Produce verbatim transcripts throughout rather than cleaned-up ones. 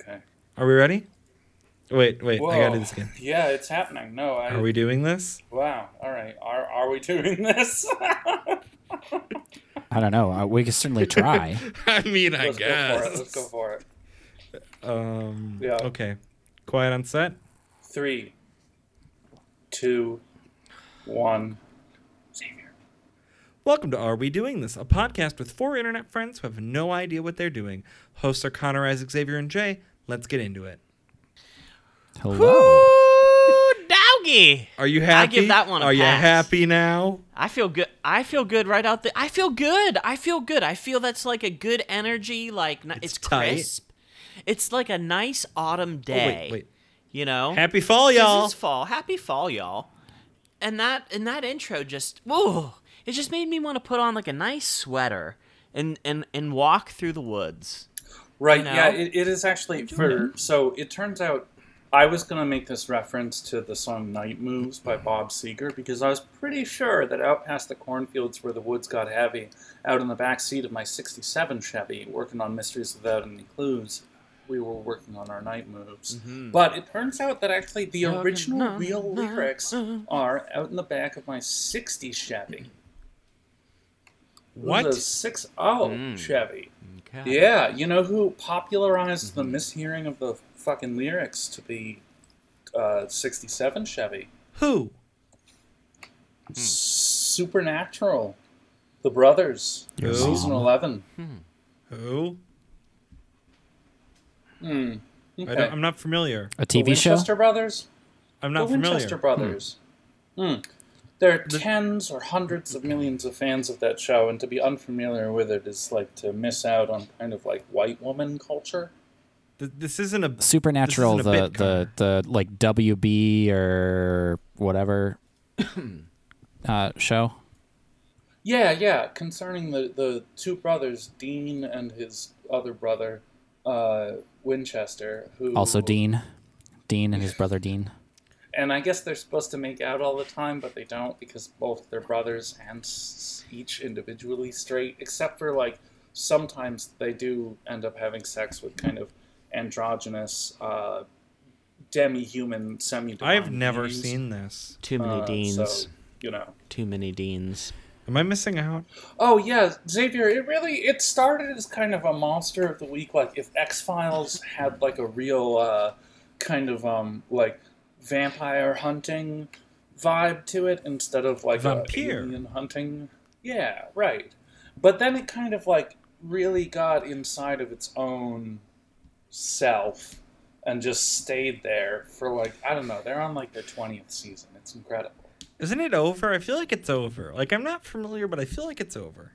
Okay. Are we ready? Wait, wait, Whoa. I gotta do this again. Yeah, it's happening. No, I... Are we doing this? Wow, all right. Are are we doing this? I don't know. We can certainly try. I mean, I Let's guess. Go Let's go for it. Um, yeah. Okay. Quiet on set. Three, two, one. Xavier. Welcome to Are We Doing This, a podcast with four internet friends who have no idea what they're doing. Hosts are Connor, Isaac, Xavier, and Jay. Let's get into it. Hello. Ooh, doggy. Are you happy? I give that one a Are pass. You happy now? I feel good. I feel good right out there. I feel good. I feel good. I feel that's like a good energy. Like it's, it's crisp. It's like a nice autumn day. Oh, wait, wait. You know. Happy fall, y'all. This is fall. Happy fall, y'all. And that and that intro just whoa. It just made me want to put on like a nice sweater and and, and walk through the woods. Right. You know? Yeah. It, it is actually for. So it turns out. I was going to make this reference to the song Night Moves by Bob Seger because I was pretty sure that out past the cornfields where the woods got heavy, out in the back seat of my sixty-seven Chevy, working on Mysteries Without Any Clues, we were working on our night moves. Mm-hmm. But it turns out that actually the original real lyrics are out in the back of my sixty Chevy. What? The six oh mm. Chevy. Okay. Yeah, you know who popularized mm-hmm. the mishearing of the fucking lyrics to the uh, sixty-seven Chevy? Who? Hmm. Supernatural. The Brothers. Who? Season eleven. Hmm. Who? Hmm. Okay. I I'm not familiar. A T V the show? Winchester Brothers? I'm not the familiar. The Winchester Brothers. Hmm. Hmm. There are tens or hundreds of millions of fans of that show, and to be unfamiliar with it is like to miss out on kind of like white woman culture. This isn't a Supernatural, isn't a the, the the like W B or whatever uh, show. Yeah, yeah, concerning the, the two brothers, Dean and his other brother, uh, Winchester, who also Dean, Dean and his brother Dean. And I guess they're supposed to make out all the time, but they don't because both their brothers and each individually straight, except for like sometimes they do end up having sex with kind of androgynous, uh, demi-human, semi-divine. I've never beings. Seen this. Too many uh, Deans. So, you know. Too many Deans. Am I missing out? Oh, yeah, Xavier, it really, it started as kind of a monster of the week. Like if X-Files had like a real uh, kind of um, like... vampire hunting vibe to it instead of like vampire. A alien hunting. Yeah, right. But then it kind of like really got inside of its own self and just stayed there for like, I don't know, they're on like their twentieth season. It's incredible. Isn't it over? I feel like it's over. Like I'm not familiar, but I feel like it's over.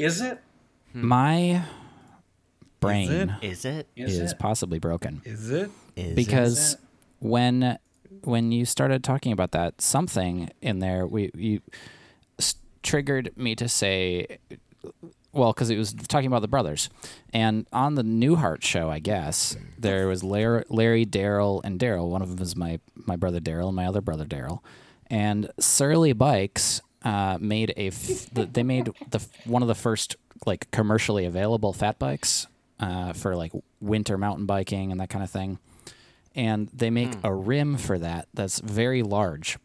Is it? My brain is, it? is, it? is, is it? possibly broken. Is it? Because is it? When when you started talking about that, something in there we you s- triggered me to say, well, because it was talking about the brothers. And on the Newhart show, I guess, there was Larry, Larry Daryl, and Daryl. One of them is my, my brother Daryl and my other brother Daryl. And Surly Bikes uh, made a f- they made the one of the first like commercially available fat bikes uh, for like winter mountain biking and that kind of thing. And they make mm. a rim for that that's very large.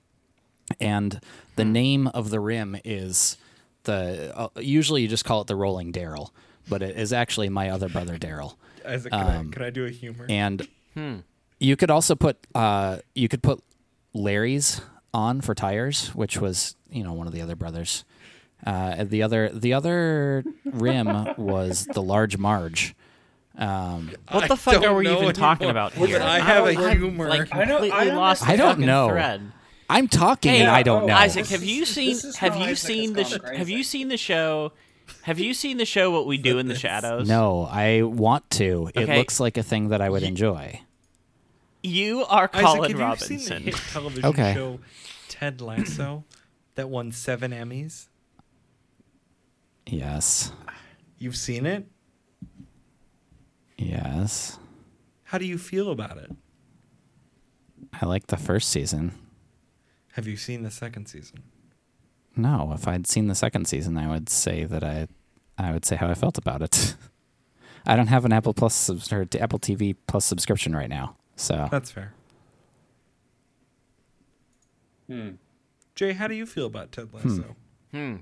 And the mm. name of the rim is the... Uh, usually you just call it the Rolling Daryl, but it is actually my other brother, Daryl. Isaac, um, could, I, could I do a humor? And hmm. you could also put... Uh, you could put Larry's on for tires, which was, you know, one of the other brothers. Uh, the other, the other rim was the Large Marge. Um, what the I fuck are we even anymore. Talking about here? I have I a humor. Like, I, know, I, lost I don't know. Thread. I'm talking hey, and I don't oh, know. Isaac, have you seen? Have you seen the? Sh- have you seen the show? Have you seen the show? What We Do in the Shadows? No, I want to. Okay. It looks like a thing that I would enjoy. You are Colin Isaac, have Robinson. You seen the hit television okay. show Ted Lasso that won seven Emmys? Yes. You've seen it? Yes. How do you feel about it? I like the first season. Have you seen the second season? No. If I'd seen the second season, I would say that I, I would say how I felt about it. I don't have an Apple Plus subs- or Apple T V Plus subscription right now. So that's fair. Hmm. Jay, how do you feel about Ted Lasso? Hmm. hmm.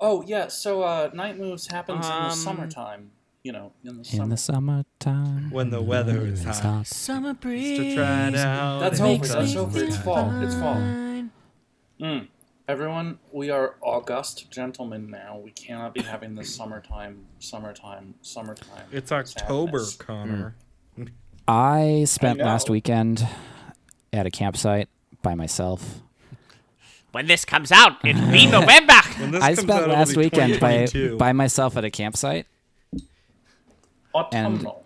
Oh yeah, so uh, Night Moves happens um, in the summertime. You know, in the summer. In the summertime, when the weather is hot. hot, summer breeze. Just to try it out. That's it over. That's over. It's fall. Fine. It's fall. Mm. Everyone, we are august gentlemen now. We cannot be having this summertime, summertime, summertime. It's October, sadness. Connor. Mm. I spent I last weekend at a campsite by myself. When this comes out, it'll be November. When this I comes spent out, last weekend by by myself at a campsite. Autumnal.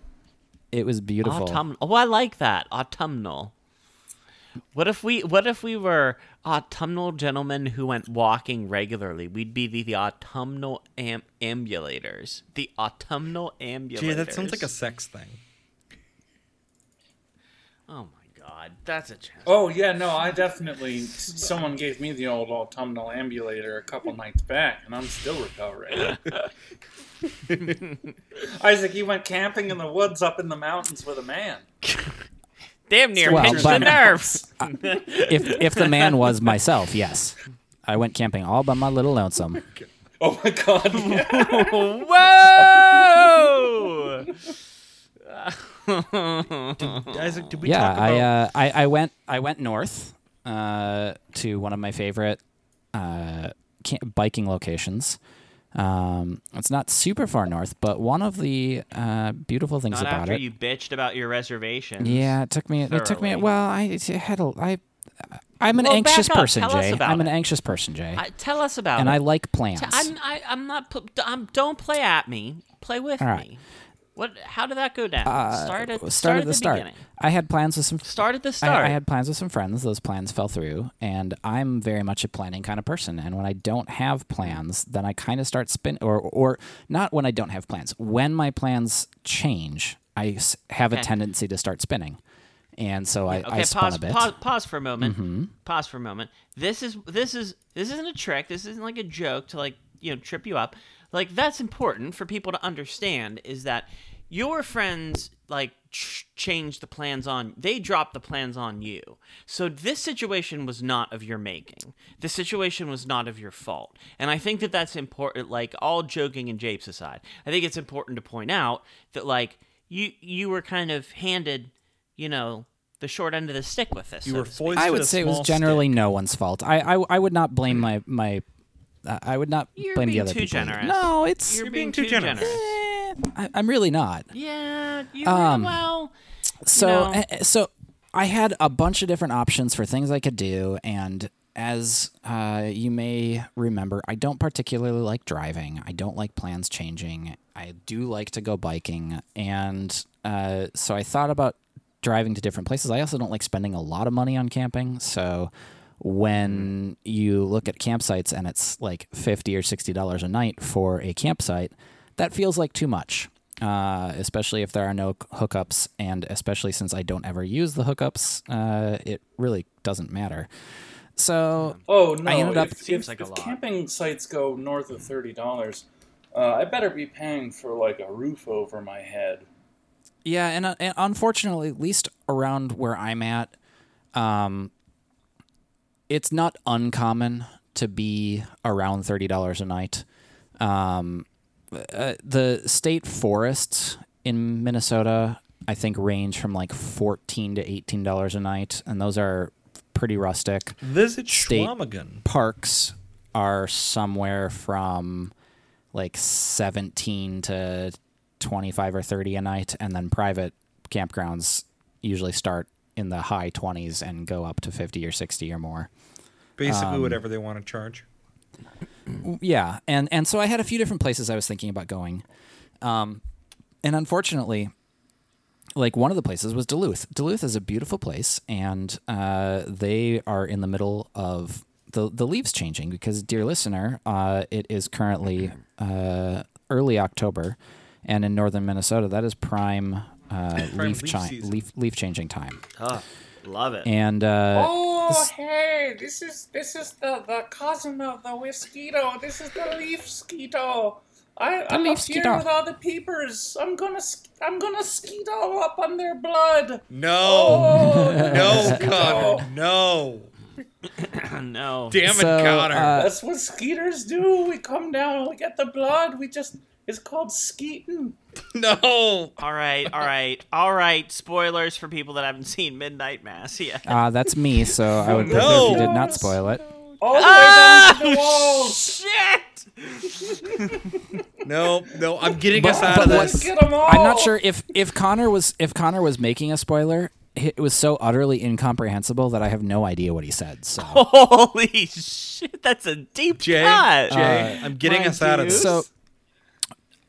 And it was beautiful. Autumnal. Oh, I like that. Autumnal. What if we What if we were autumnal gentlemen who went walking regularly? We'd be the, the autumnal am- ambulators. The autumnal ambulators. Gee, that sounds like a sex thing. Oh, my God. That's a challenge. Oh, yeah. No, I definitely... Someone gave me the old autumnal ambulator a couple nights back, and I'm still recovering. Isaac, you went camping in the woods up in the mountains with a man. Damn near well, pinched the nerves. I, if if the man was myself, yes. I went camping all by my little lonesome. Oh my God. Yeah. Whoa. did, Isaac, did we yeah, talk about... Yeah, I, uh, I, I went I went north uh, to one of my favorite uh, camp- biking locations. Um, it's not super far north, but one of the uh, beautiful things not about after it. After you bitched about your reservations. Yeah, it took me. Thoroughly. It took me. Well, I it had a. I, I'm an well, anxious person, tell Jay. I'm an anxious person, Jay. Uh, tell us about and it. And I like plans. T- I'm. I, I'm not. I'm, don't play at me. Play with all right. me. What? How did that go down? Uh, start at, start start at the, the start. Beginning. I had plans with some. Start at the start. I, I had plans with some friends. Those plans fell through, and I'm very much a planning kind of person. And when I don't have plans, then I kind of start spin or or not. When I don't have plans, when my plans change, I have okay. a tendency to start spinning, and so I, okay, I spun pause, a bit. Pause, pause for a moment. Mm-hmm. Pause for a moment. This is this is this isn't a trick. This isn't like a joke to like you know trip you up. Like, that's important for people to understand is that your friends, like, ch- change the plans on – they drop the plans on you. So this situation was not of your making. The situation was not of your fault. And I think that that's important, like, all joking and japes aside. I think it's important to point out that, like, you you were kind of handed, you know – the short end of the stick with this. You so were foisted I would say it was generally stick. No one's fault. I, I, I would not blame my, my – I would not You're blame the other people. You're being too generous. No, it's... You're being, being too generous. generous. Eh, I, I'm really not. Yeah, you um, were, well... So, you know. so I had a bunch of different options for things I could do, and as uh, you may remember, I don't particularly like driving. I don't like plans changing. I do like to go biking, and uh, so I thought about driving to different places. I also don't like spending a lot of money on camping, so... When you look at campsites and it's like fifty or sixty dollars a night for a campsite, that feels like too much, uh, especially if there are no hookups, and especially since I don't ever use the hookups, uh, it really doesn't matter. So, oh no, I ended up, if, seems if, like a if lot. Camping sites go north of thirty dollars, uh, I better be paying for like a roof over my head. Yeah, and, uh, and unfortunately, at least around where I'm at, um. It's not uncommon to be around thirty dollars a night. Um, uh, the state forests in Minnesota, I think, range from like fourteen to eighteen dollars a night, and those are pretty rustic. Visit Schwamigan. Parks are somewhere from like seventeen to twenty-five or thirty a night, and then private campgrounds usually start in the high twenties and go up to fifty or sixty or more. Basically um, whatever they want to charge. Yeah. And, and so I had a few different places I was thinking about going. Um, and unfortunately, like one of the places was Duluth. Duluth is a beautiful place, and uh, they are in the middle of the, the leaves changing because, dear listener, uh, it is currently uh, early October, and in northern Minnesota, that is prime... Uh, leaf, leaf, chi- leaf leaf changing time. Oh, love it. And uh, oh, this, hey, this is this is the, the cousin of the mosquito. This is the leaf mosquito. I, I'm up here skedaddle. With all the peepers. I'm gonna, I'm gonna skedaddle up on their blood. No, oh, no, Connor, no, no. Damn it, so, Connor. Uh, That's what skeeters do. We come down, we get the blood. We just, it's called skeeting. No. All right, all right, all right. Spoilers for people that haven't seen Midnight Mass yet. Ah, uh, that's me. So I would prefer no. if you did not spoil it. All the way oh, down to the walls. Shit. no, no, I'm getting but, us out of this. Get them all. I'm not sure if, if Connor was if Connor was making a spoiler. It was so utterly incomprehensible that I have no idea what he said. So. Holy shit, that's a deep Jay, cut. Jay, uh, I'm getting us dude. Out of this. So,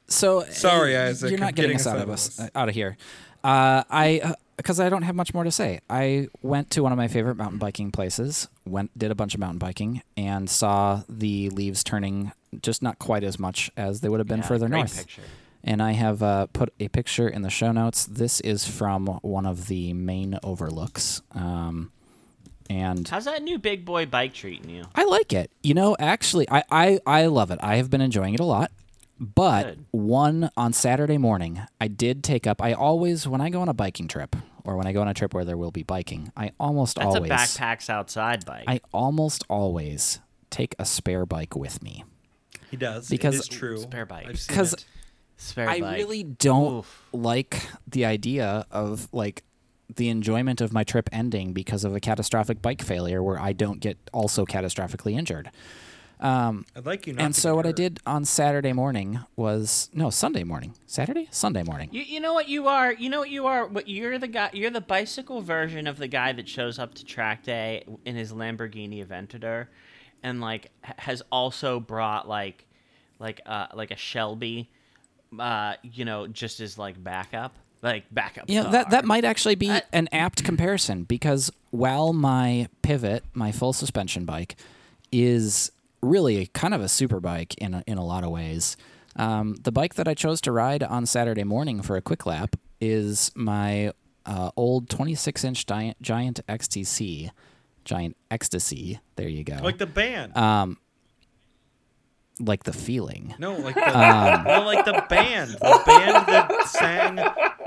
so sorry, Isaac. You're not getting, getting us out of us uh, out of here. Uh, I. Uh, Because I don't have much more to say. I went to one of my favorite mountain biking places, went did a bunch of mountain biking, and saw the leaves turning just not quite as much as they would have been yeah, further north. Picture. And I have uh, put a picture in the show notes. This is from one of the main overlooks. Um, and how's that new big boy bike treating you? I like it. You know, actually, I, I, I love it. I have been enjoying it a lot. But Good. one on Saturday morning, I did take up. I always, when I go on a biking trip, or when I go on a trip where there will be biking, I almost That's always. That's a backpacks outside bike. I almost always take a spare bike with me. He does. Because it is true. Spare bike. I've seen it. Spare I bike. I really don't Oof. like the idea of like the enjoyment of my trip ending because of a catastrophic bike failure where I don't get also catastrophically injured. Um, I'd like you not and to so what hurt. I did on Saturday morning was no Sunday morning, Saturday, Sunday morning. You, you know what you are. You know what you are. What you're the guy. You're the bicycle version of the guy that shows up to track day in his Lamborghini Aventador, and like has also brought like, like uh like a Shelby, uh you know just as like backup, like backup. Yeah, car. that that might actually be uh, an apt comparison because while my Pivot, my full suspension bike, is really kind of a super bike in a, in a lot of ways. Um, the bike that I chose to ride on Saturday morning for a quick lap is my uh, old twenty-six inch giant, giant X T C. Giant X T C. There you go. Like the band. Um, like the feeling. No, like the, um, no, like the band. The band that sang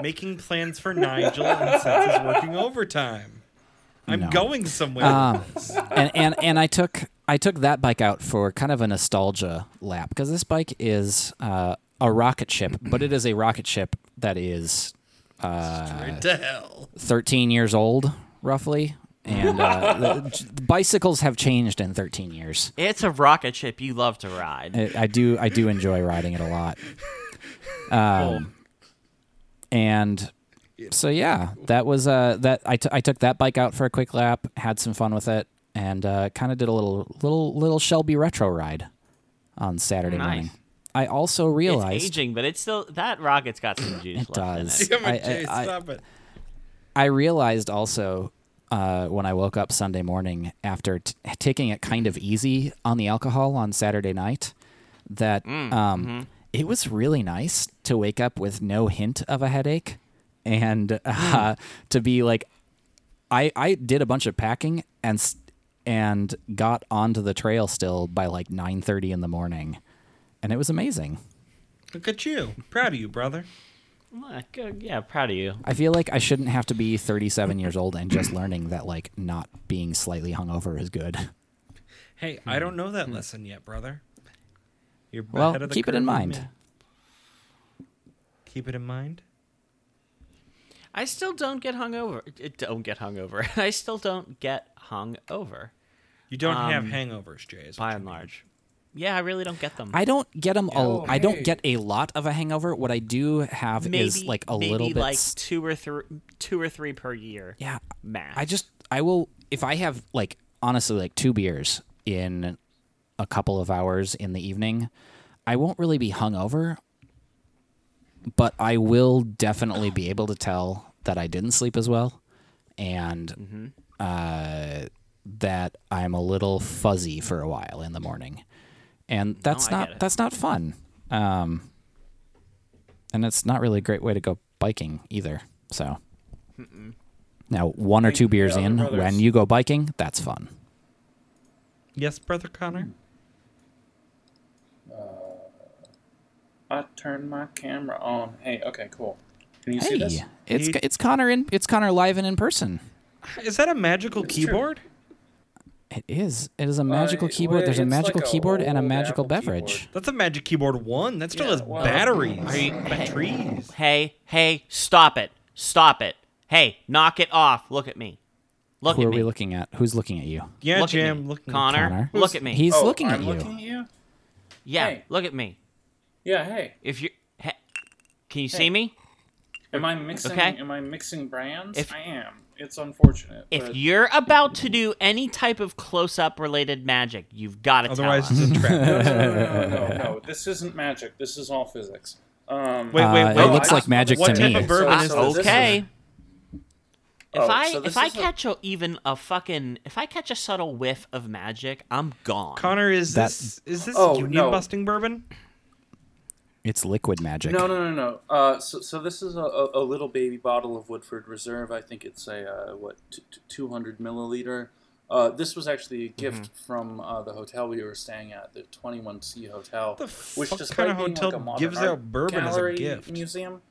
Making Plans for Nigel and Sets Is Working Overtime. I'm no. going somewhere. Um, and, and, and I took... I took that bike out for kind of a nostalgia lap because this bike is uh, a rocket ship, but it is a rocket ship that is uh, straight to hell. thirteen years old, roughly. And uh, the, the bicycles have changed in thirteen years. It's a rocket ship you love to ride. I, I do. I do enjoy riding it a lot. Um, and so yeah, that was uh, that. I, t- I took that bike out for a quick lap, had some fun with it. And uh, kind of did a little little little Shelby retro ride on Saturday nice. morning. I also realized it's aging, but it's still that rocket's got some juice. It does. It. I, I, I, Stop it. I realized also uh, when I woke up Sunday morning after t- taking it kind of easy on the alcohol on Saturday night that mm, um, mm-hmm. it was really nice to wake up with no hint of a headache and uh, mm. to be like, I I did a bunch of packing and. St- And got onto the trail still by like nine thirty in the morning. And it was amazing. Look at you. Proud of you, brother. Yeah, proud of you. I feel like I shouldn't have to be thirty-seven years old and just learning that like not being slightly hungover is good. Hey, I don't know that lesson yet, brother. You're well, ahead of the keep curve it in mind. Man. Keep it in mind. I still don't get hungover. It don't get hungover. I still don't get hungover. You don't um, have hangovers, Jay. By and large, yeah, I really don't get them. I don't get them. Oh, a, hey. I don't get a lot of a hangover. What I do have maybe, is like a maybe little bit, like two or three, two or three per year. Yeah, max. I just, I will if I have like honestly like two beers in a couple of hours in the evening, I won't really be hungover. But I will definitely be able to tell that I didn't sleep as well and mm-hmm. uh, that I'm a little fuzzy for a while in the morning. And that's no, not that's not fun. Um, and it's not really a great way to go biking either. So Mm-mm. now one or two beers in brothers. When you go biking, that's fun. Yes, Brother Connor? I turned my camera on. Hey, okay, cool. Can you hey, see this? It's he... it's Connor in it's Connor live and in person. Is that a magical it's keyboard? True. It is. It is a magical uh, keyboard. Well, There's a magical like keyboard a and a magical beverage. Keyboard. That's a magic keyboard one. That still yeah, has well, batteries. Hey, batteries. Hey, hey, stop it. Stop it. Hey, knock it off. Look at me. Look Who at me. Who are we looking at? Who's looking at you? Yeah, look Jim. Look Connor, Connor. Look at me. He's oh, looking, at you. looking at you. Yeah, hey. Look at me. Yeah, hey. If you hey, Can you hey. see me? Am I mixing okay. am I mixing brands? If, I am. It's unfortunate. If but... you're about to do any type of close-up related magic, you've got to Otherwise tell us. Otherwise, it's a trap. no, no, no, no, no, this isn't magic. This is all physics. Um, wait, wait, wait. Uh, it looks I, like magic I, to me. What type of bourbon so, is so this? Okay. If oh, I so if I catch a, even a fucking if I catch a subtle whiff of magic, I'm gone. Connor, is that, this is this oh, union no. busting bourbon? It's liquid magic. No, no, no, no. Uh, so, so this is a, a, a little baby bottle of Woodford Reserve. I think it's a uh, what t- t- two hundred milliliter. Uh, this was actually a gift mm-hmm. from uh, the hotel we were staying at, the twenty-one C Hotel. The which what kind of hotel like gives out bourbon as a gift? Museum.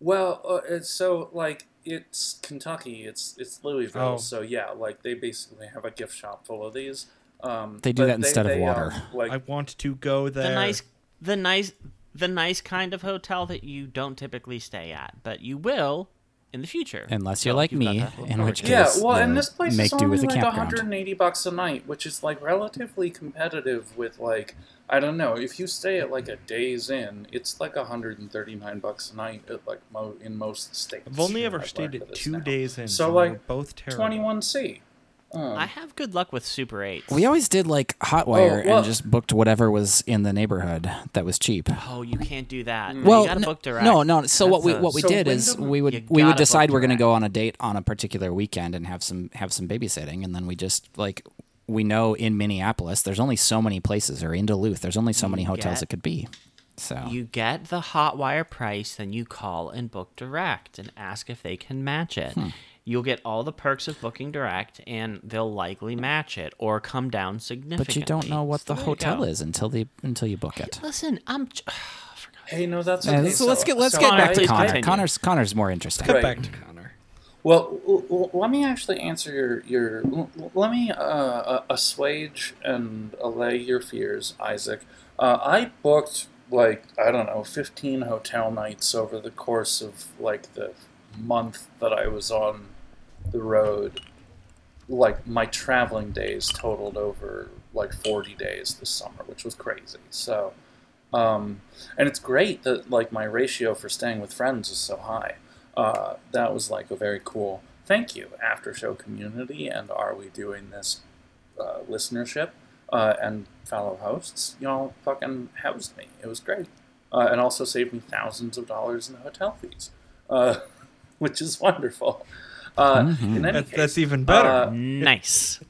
Well, uh, it's so like it's Kentucky. It's it's Louisville. Oh. So yeah, like they basically have a gift shop full of these. Um, they do that they, instead they, of water. Uh, like, I want to go there. The nice. The nice the nice kind of hotel that you don't typically stay at, but you will in the future. Unless you're so like me, in which case yeah, well, and this place is only like campground. one hundred eighty bucks a night, which is like relatively competitive with like, I don't know, if you stay at like a Days Inn, it's like one hundred thirty-nine bucks a night at like mo- in most states. I've only ever I've stayed at two now. Days Inn, so like both terrible. twenty-one C. Um, I have good luck with Super eight. We always did like Hotwire oh, well, and just booked whatever was in the neighborhood that was cheap. Oh, you can't do that. Mm. Well, you gotta no, book direct. No, no. So That's what we what we so did is we would we would decide we're going to go on a date on a particular weekend and have some have some babysitting, and then we just like we know in Minneapolis there's only so many places, or in Duluth there's only so you many hotels get, it could be. So you get the Hotwire price, then you call and book direct and ask if they can match it. Hmm. You'll get all the perks of booking direct, and they'll likely match it or come down significantly. But you don't know what the so hotel is until the until you book it. Listen, I'm. J- oh, hey, no, that's okay. Yeah, so, so let's get let's so get Connor, back to Connor. Continue. Connor's Connor's more interesting. Let's get right. back to Connor. Well, l- l- let me actually answer your your. L- let me uh, assuage and allay your fears, Isaac. Uh, I booked like I don't know fifteen hotel nights over the course of like the month that I was on the road. Like my traveling days totaled over like forty days this summer, which was crazy. So um and it's great that like my ratio for staying with friends is so high. Uh that was like a very cool thank you after show community and Are We Doing This uh listenership uh and fellow hosts. Y'all fucking housed me. It was great. Uh and also saved me thousands of dollars in hotel fees. Uh which is wonderful. Uh, mm-hmm. in any that's, case, that's even better. Uh, nice.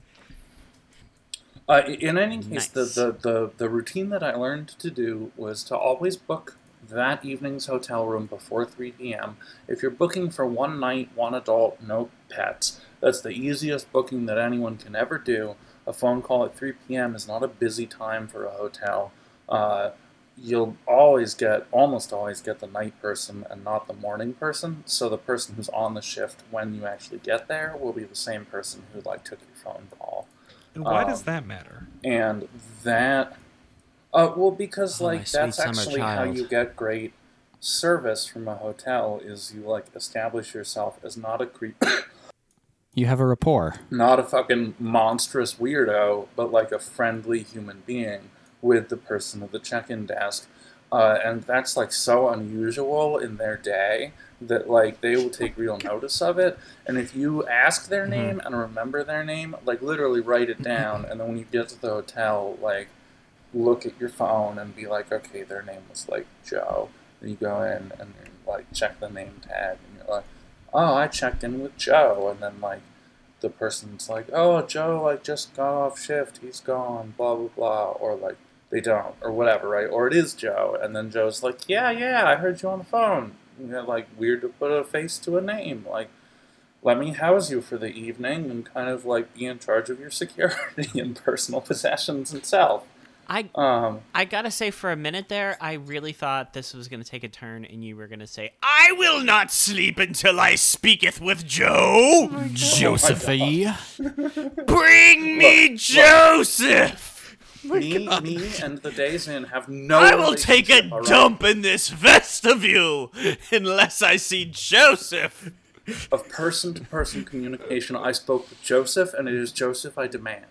Uh, in any case, nice. the, the, the, the routine that I learned to do was to always book that evening's hotel room before three p.m. If you're booking for one night, one adult, no pets, that's the easiest booking that anyone can ever do. A phone call at three p.m. is not a busy time for a hotel. Uh, you'll always get, almost always get the night person and not the morning person. So the person who's on the shift when you actually get there will be the same person who like took your phone call. And why um, does that matter? And that, uh, well, because oh, like that's actually how you get great service from a hotel is you like establish yourself as not a creep. You have a rapport. Not a fucking monstrous weirdo, but like a friendly human being with the person at the check-in desk. Uh, and that's like so unusual in their day that like they will take real notice of it. And if you ask their name mm-hmm. and remember their name, like literally write it down. And then when you get to the hotel, like look at your phone and be like, okay, their name was like Joe. And you go in and like check the name tag and you're like, oh, I checked in with Joe. And then like the person's like, oh, Joe like just got off shift. He's gone, blah, blah, blah. Or like, they don't, or whatever, right? Or it is Joe, and then Joe's like, yeah, yeah, I heard you on the phone. You know, like, weird to put a face to a name. Like, let me house you for the evening and kind of, like, be in charge of your security and personal possessions and self. I um, I gotta say, for a minute there, I really thought this was gonna take a turn, and you were gonna say, "I will not sleep until I speaketh with Joe, oh Josephy. Bring me look, Joseph. Look. Me, God. me, and the days in have no. I will take a around. dump in this vestibule unless I see Joseph." Of person-to-person communication, I spoke with Joseph, and it is Joseph I demand.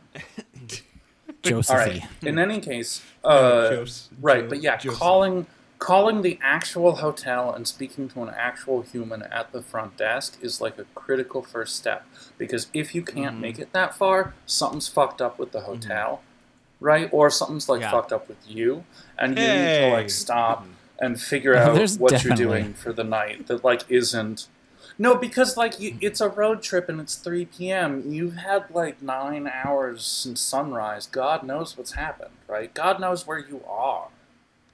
Josephy. All right. In any case, uh, no, Jose- right? But yeah, Joseph. calling calling the actual hotel and speaking to an actual human at the front desk is like a critical first step, because if you can't mm. make it that far, something's fucked up with the hotel, mm. right? Or something's like yeah. fucked up with you, and you hey. need to like stop mm. and figure out There's what definitely. you're doing for the night that like isn't. No, because, like, you, it's a road trip and it's three p.m. You've had, like, nine hours since sunrise. God knows what's happened, right? God knows where you are.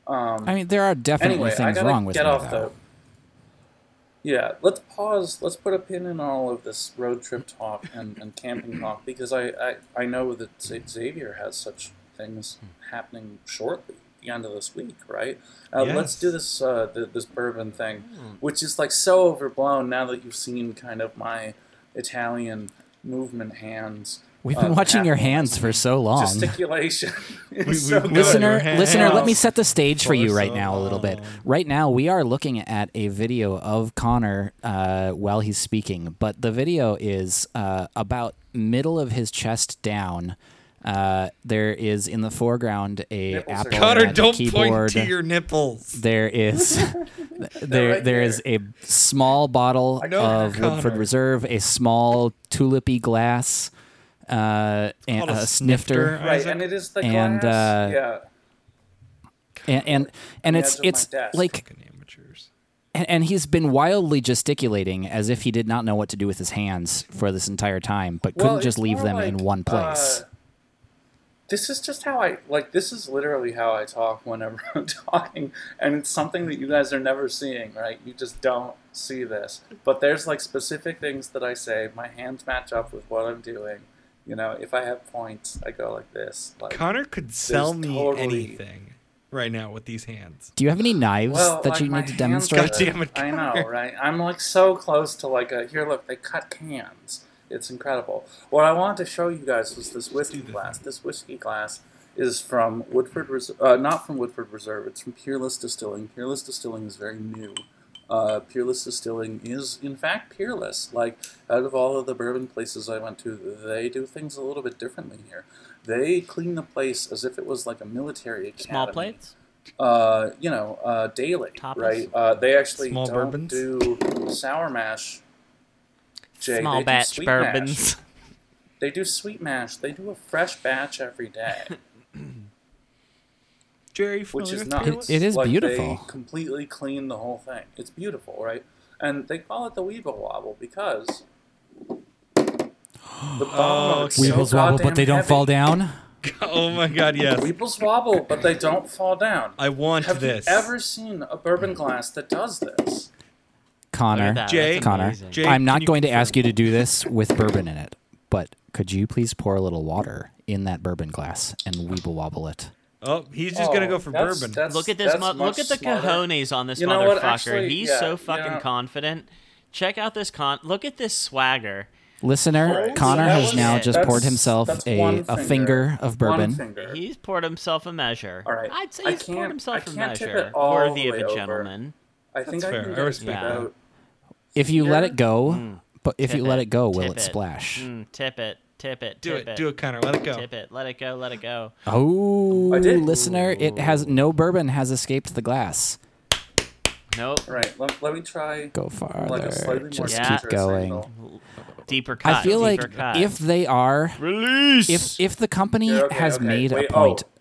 Um, I mean, there are definitely anyway, things wrong with that. Anyway, I gotta get off the... Yeah, let's pause. Let's put a pin in all of this road trip talk and, and camping talk, because I, I, I know that Xavier has such things happening shortly. The end of this week, right? Uh, yes. Let's do this uh, the, this bourbon thing, mm. which is like so overblown now that you've seen kind of my Italian movement hands. We've been uh, watching your hands for so long. Gesticulation. we, we, so listener, listener, let me set the stage for, for you right so now long. a little bit. Right now, we are looking at a video of Connor uh, while he's speaking, but the video is uh, about middle of his chest down. Uh, there is in the foreground a nipples apple Connor, and a don't keyboard. Point to your nipples. There is there right there is a small bottle of Woodford Reserve, a small tulipy glass, uh, and a, a snifter, snifter right? And it is the and, glass, uh, yeah. And and, and it's it's like. And he's been wildly gesticulating as if he did not know what to do with his hands for this entire time, but couldn't well, just leave them like, in one place. Uh, This is just how I, like, this is literally how I talk whenever I'm talking, and it's something that you guys are never seeing, right? You just don't see this. But there's, like, specific things that I say. My hands match up with what I'm doing. You know, if I have points, I go like this. Like, Connor could sell me totally... anything right now with these hands. Do you have any knives well, that like you need to demonstrate? God damn it, Connor. I know, right? I'm, like, so close to, like, a, here, look, they cut cans. It's incredible. What I wanted to show you guys was this whiskey glass. This whiskey glass is from Woodford Reserve, uh, not from Woodford Reserve. It's from Peerless Distilling. Peerless Distilling is very new. Uh, Peerless Distilling is, in fact, peerless. Like, out of all of the bourbon places I went to, they do things a little bit differently here. They clean the place as if it was like a military academy. Small plates? Uh, you know, uh, daily, Toppers. right? Uh, they actually Small don't bourbons. do sour mash. Jay, Small batch bourbons. Mash. They do sweet mash. They do a fresh batch every day. Jerry, which is nuts. It, it is like beautiful. They completely clean the whole thing. It's beautiful, right? And they call it the Weeble Wobble because the oh, Weebles so wobble, but they don't heavy. fall down. Oh my God! Yes. Weebles wobble, but they don't fall down. I want Have this. Have you ever seen a bourbon glass that does this? Connor, Jay, Connor, Jay, I'm not going to ask you to do this with bourbon in it, but could you please pour a little water in that bourbon glass and weeble wobble it? Oh, he's just oh, gonna go for that's, bourbon. That's, look at this! Mo- look at the smarter. cojones on this you know motherfucker. Actually, he's yeah, so fucking you know. confident. Check out this con. Look at this swagger. Listener, Connor so has now just poured himself a, finger. a finger of bourbon. Finger. He's poured himself a measure. All right. I'd say he's poured himself a measure, worthy of a gentleman. I think I can get about. If you yeah. let it go, mm. but if tip you it. let it go, will tip it splash? Mm. Tip it, tip it, do tip it, it, do it, Connor. Let it go. Tip it, let it go, let it go. Oh, I did. Listener, Ooh. it has no bourbon has escaped the glass. Nope. Right. Let, let me try. Go farther. Like a slightly Just more yeah. keep going. Angle. Deeper cut. I feel Deeper like cut. if they are release, if if the company okay, has okay. made Wait, a point. Oh.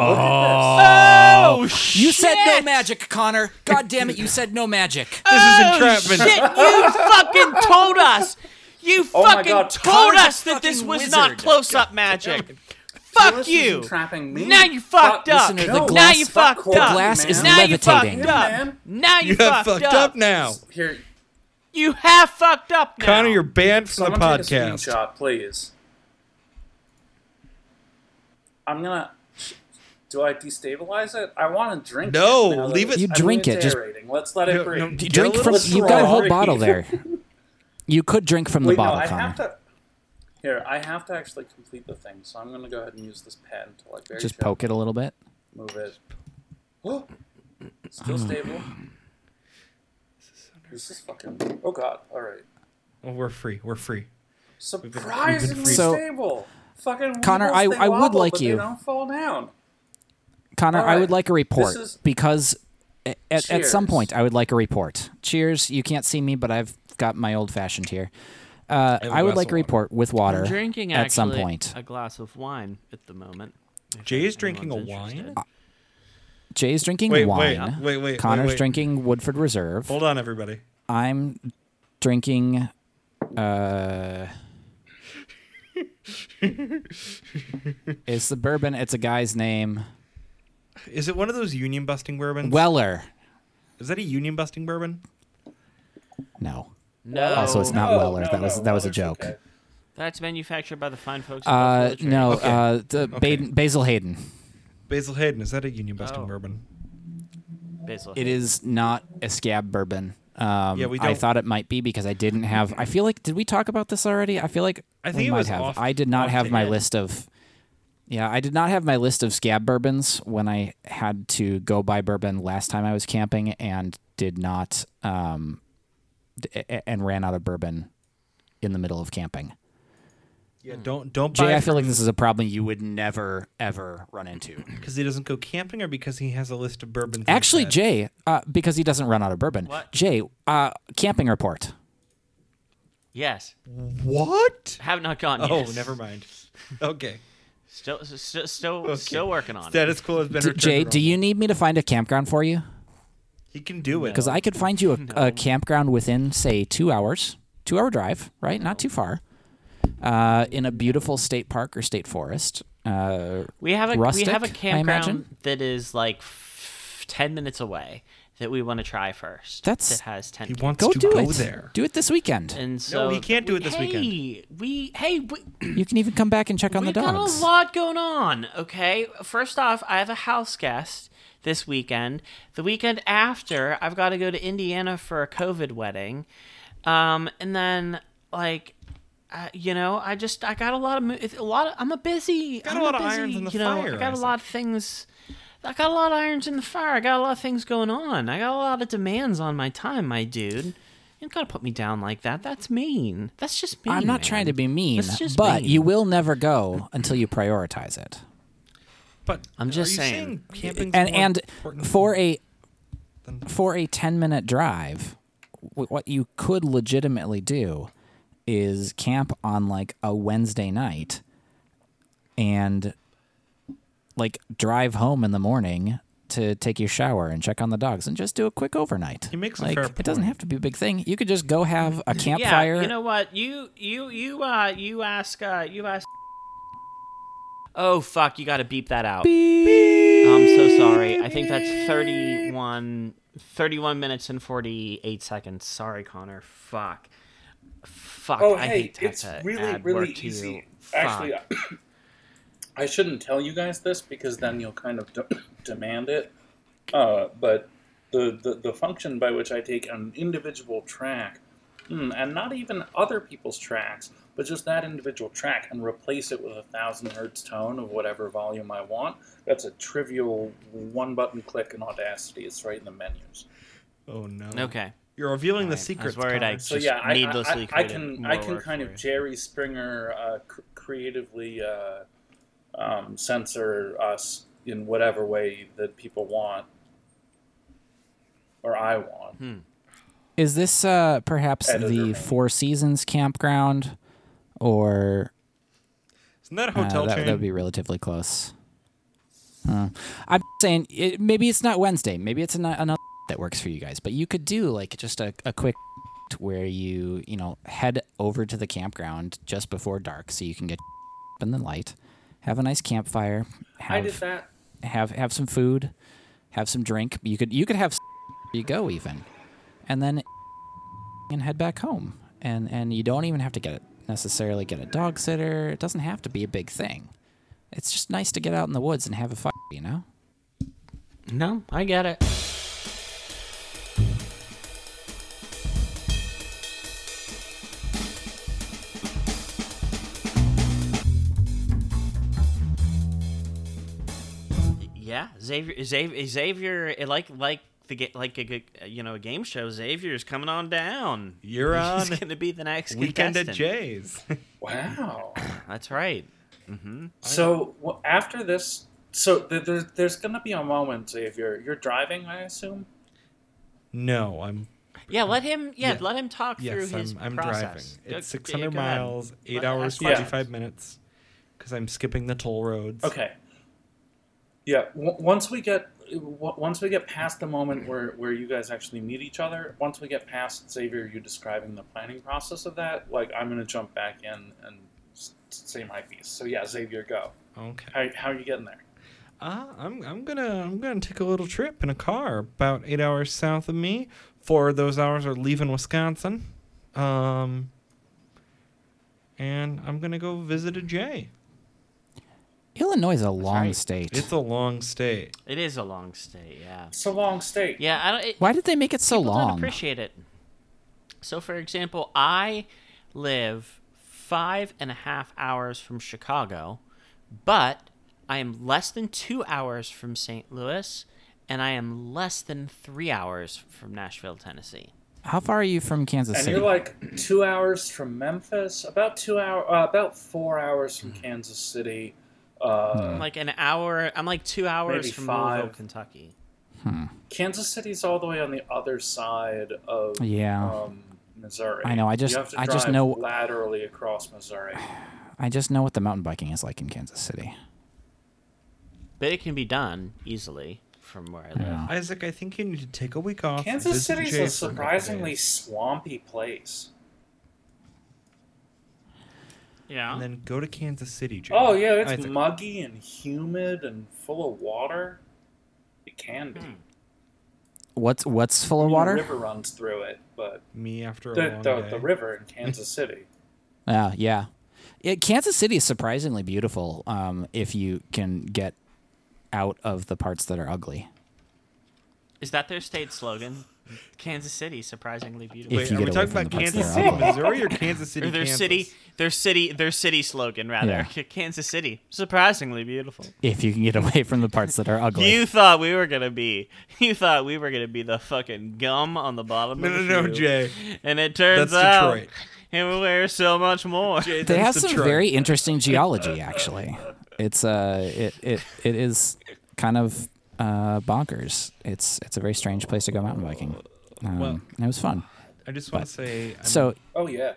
Oh, oh shit. You said no magic, Connor. God damn it, you said no magic. This oh, is entrapment. Shit, you fucking told us. You fucking oh told us that this was wizard. not close-up magic. Fuck you. Me. Now you fucked up. Listener, no, the glass, now you fucked up. The glass is now levitating. You fucked up. Now you, you fucked, fucked up. up now. Here. You have fucked up now. Connor, you're banned from Someone the podcast. Take a screenshot, please. I'm gonna. Do I destabilize it? I want to drink. No, it. No, leave it. You drink it. Just let's let it breathe. No, no, drink from. You've got a whole bottle there. You could drink from Wait, the bottle. No, I have to, here, I have to actually complete the thing, so I'm going to go ahead and use this pen to like very just chill. Poke it a little bit. Move it. Oh, still oh. stable. This is, this is fucking. Oh God! All right. Well, we're free. We're free. Surprisingly we've been, we've been free. Stable. So, fucking Connor, I, I wobble, would like but you. They don't fall down. Connor, right. I would like a report is... because at, at some point I would like a report. Cheers. You can't see me, but I've got my old-fashioned here. Uh, I, I would like a report with water I'm drinking, at actually, some point. A glass of wine at the moment. Jay's drinking a wine? Uh, Jay's drinking wait, wine. Wait, wait, wait. Connor's wait, wait. drinking Woodford Reserve. Hold on, everybody. I'm drinking... Uh, it's the bourbon. It's a guy's name. Is it one of those union-busting bourbons? Weller. Is that a union-busting bourbon? No. No. Also, it's not no, Weller. No, that was no, that was a joke. Okay. That's manufactured by the fine folks. Uh, no, okay. uh, the okay. Baden, Basil Hayden. Basil Hayden. Is that a union-busting oh. bourbon? Basil. Hayden. It is not a scab bourbon. Um, yeah, we don't... I thought it might be because I didn't have. I feel like did we talk about this already? I feel like I think we it might was have. Off, I did not have my end. list of. Yeah, I did not have my list of scab bourbons when I had to go buy bourbon last time I was camping and did not um, d- and ran out of bourbon in the middle of camping. Yeah, don't don't buy Jay, I feel like this is a problem you would never, ever run into. Because he doesn't go camping or because he has a list of bourbon? Actually, that... Jay, uh, because he doesn't run out of bourbon. What? Jay, uh, camping report. Yes. What? Have not gone yet. Oh, yes. Never mind. Okay. Still, still, still, okay. still working on Status it. Status quo has been returned. Jay, do you need me to find a campground for you? He can do it. Because no. I could find you a, no. a campground within, say, two hours, two-hour drive, right? No. Not too far. Uh, in a beautiful state park or state forest. Uh, we have a rustic, we have a campground that is like f- ten minutes away that we want to try first. That's that has ten. He wants go to do go it. there. Do it this weekend. And so no, he can't do it this hey, weekend. We hey we, you can even come back and check on the dogs. We've got a lot going on. Okay, first off, I have a house guest this weekend. The weekend after, I've got to go to Indiana for a COVID wedding, um, and then like. Uh, you know, I just I got a lot of a lot. Of, I'm a busy. Got I'm a lot a busy, of irons in the you know, fire. I got a lot of things. I got a lot of irons in the fire. I got a lot of things going on. I got a lot of demands on my time, my dude. You gotta put me down like that. That's mean. That's just mean. I'm not man. trying to be mean, but mean. you will never go until you prioritize it. But I'm just saying, saying and and for a for a ten minute drive, what you could legitimately do. Is camp on like a Wednesday night and like drive home in the morning to take your shower and check on the dogs and just do a quick overnight. He makes like, a fair point. It doesn't have to be a big thing. You could just go have a campfire. Yeah, you know what? You you you uh you ask uh you ask Oh fuck, you got to beep that out. Beep. I'm so sorry. I think that's thirty-one minutes and forty-eight seconds. Sorry, Connor. Fuck. Fuck, oh, I hey, hate to it's to really, add really easy. Actually, I, I shouldn't tell you guys this because then you'll kind of de- demand it. Uh, but the, the, the function by which I take an individual track, and not even other people's tracks, but just that individual track and replace it with a thousand hertz tone of whatever volume I want, that's a trivial one-button click in Audacity. It's right in the menus. Oh, no. Okay. You're revealing right. the secrets. I was worried I just so, yeah, I, needlessly I, I, I can I can kind of you. Jerry Springer uh, cr- creatively uh, um, censor us in whatever way that people want or I want. Hmm. Is this uh, perhaps Editor the man. Four Seasons campground or? Isn't that a hotel uh, that, chain? That would be relatively close. Uh, I'm saying it, maybe it's not Wednesday. Maybe it's an, another. That works for you guys, but you could do like just a, a quick where you you know head over to the campground just before dark so you can get in the light, have a nice campfire, have, I did that. have have some food, have some drink. You could you could have you go even, and then you can head back home, and and you don't even have to get it necessarily get a dog sitter. It doesn't have to be a big thing. It's just nice to get out in the woods and have a fire, you know? No, I get it. Yeah, Xavier, Xavier, Xavier like like the like a, a you know a game show. Xavier's coming on down. You're on. He's going to be the next weekend contestant. At Jay's. Wow, that's right. Mm-hmm. So well, after this, so th- there's there's going to be a moment, Xavier. You're driving, I assume. No, I'm. Yeah, let him. Yeah, yeah. let him talk yes, through I'm, his I'm process. Driving. Go, it's six hundred miles, ahead. eight let hours, forty-five yeah. minutes, because I'm skipping the toll roads. Okay. Yeah, w- once we get w- once we get past the moment where, where you guys actually meet each other, once we get past Xavier, you describing the planning process of that, like I'm gonna jump back in and s- say my piece. So yeah, Xavier, go. Okay. How, how are you getting there? Uh, I'm I'm gonna I'm gonna take a little trip in a car about eight hours south of me. Four of those hours are leaving Wisconsin, um, and I'm gonna go visit a Jay. Illinois is a long right. state. It's a long state. It is a long state, yeah. It's a long state. Yeah, I don't. It, Why did they make it so people long? I don't appreciate it. So, for example, I live five and a half hours from Chicago, but I am less than two hours from Saint Louis, and I am less than three hours from Nashville, Tennessee. How far are you from Kansas and City? And you're like two hours from Memphis, about two hour, uh, about four hours from mm-hmm. Kansas City. Uh, I'm like an hour. I'm like two hours from Louisville, Kentucky. Hmm. Kansas City's all the way on the other side of yeah. um, Missouri. I know. I just you have to I drive just know laterally across Missouri. I just know what the mountain biking is like in Kansas City. But it can be done easily from where I live. Yeah. Isaac, I think you need to take a week off. Kansas City's Jay a surprisingly swampy place. Yeah. And then go to Kansas City, Jay. Oh, yeah, it's Isaac. Muggy and humid and full of water. It can be. What's what's full I mean, of water? The river runs through it, but me after a the, long the, day. The river in Kansas City. Yeah, yeah. It, Kansas City is surprisingly beautiful um, if you can get out of the parts that are ugly. Is that their state slogan? Kansas City, surprisingly beautiful. Wait, are we talking about Kansas City, Missouri, or Kansas City, or their Kansas? City, their city, their city slogan, rather. Yeah. Kansas City, surprisingly beautiful. If you can get away from the parts that are ugly. You thought we were gonna be, you thought we were gonna be the fucking gum on the bottom. No, of the no, shoe. no, Jay. And it turns that's out, Detroit. And we're so much more. Jay, they have Detroit. Some very interesting geology, actually. It's uh, it it it is kind of. Uh, bonkers. It's it's a very strange place to go mountain biking. Um, well, it was fun. I just want to say. I'm so. Oh yeah.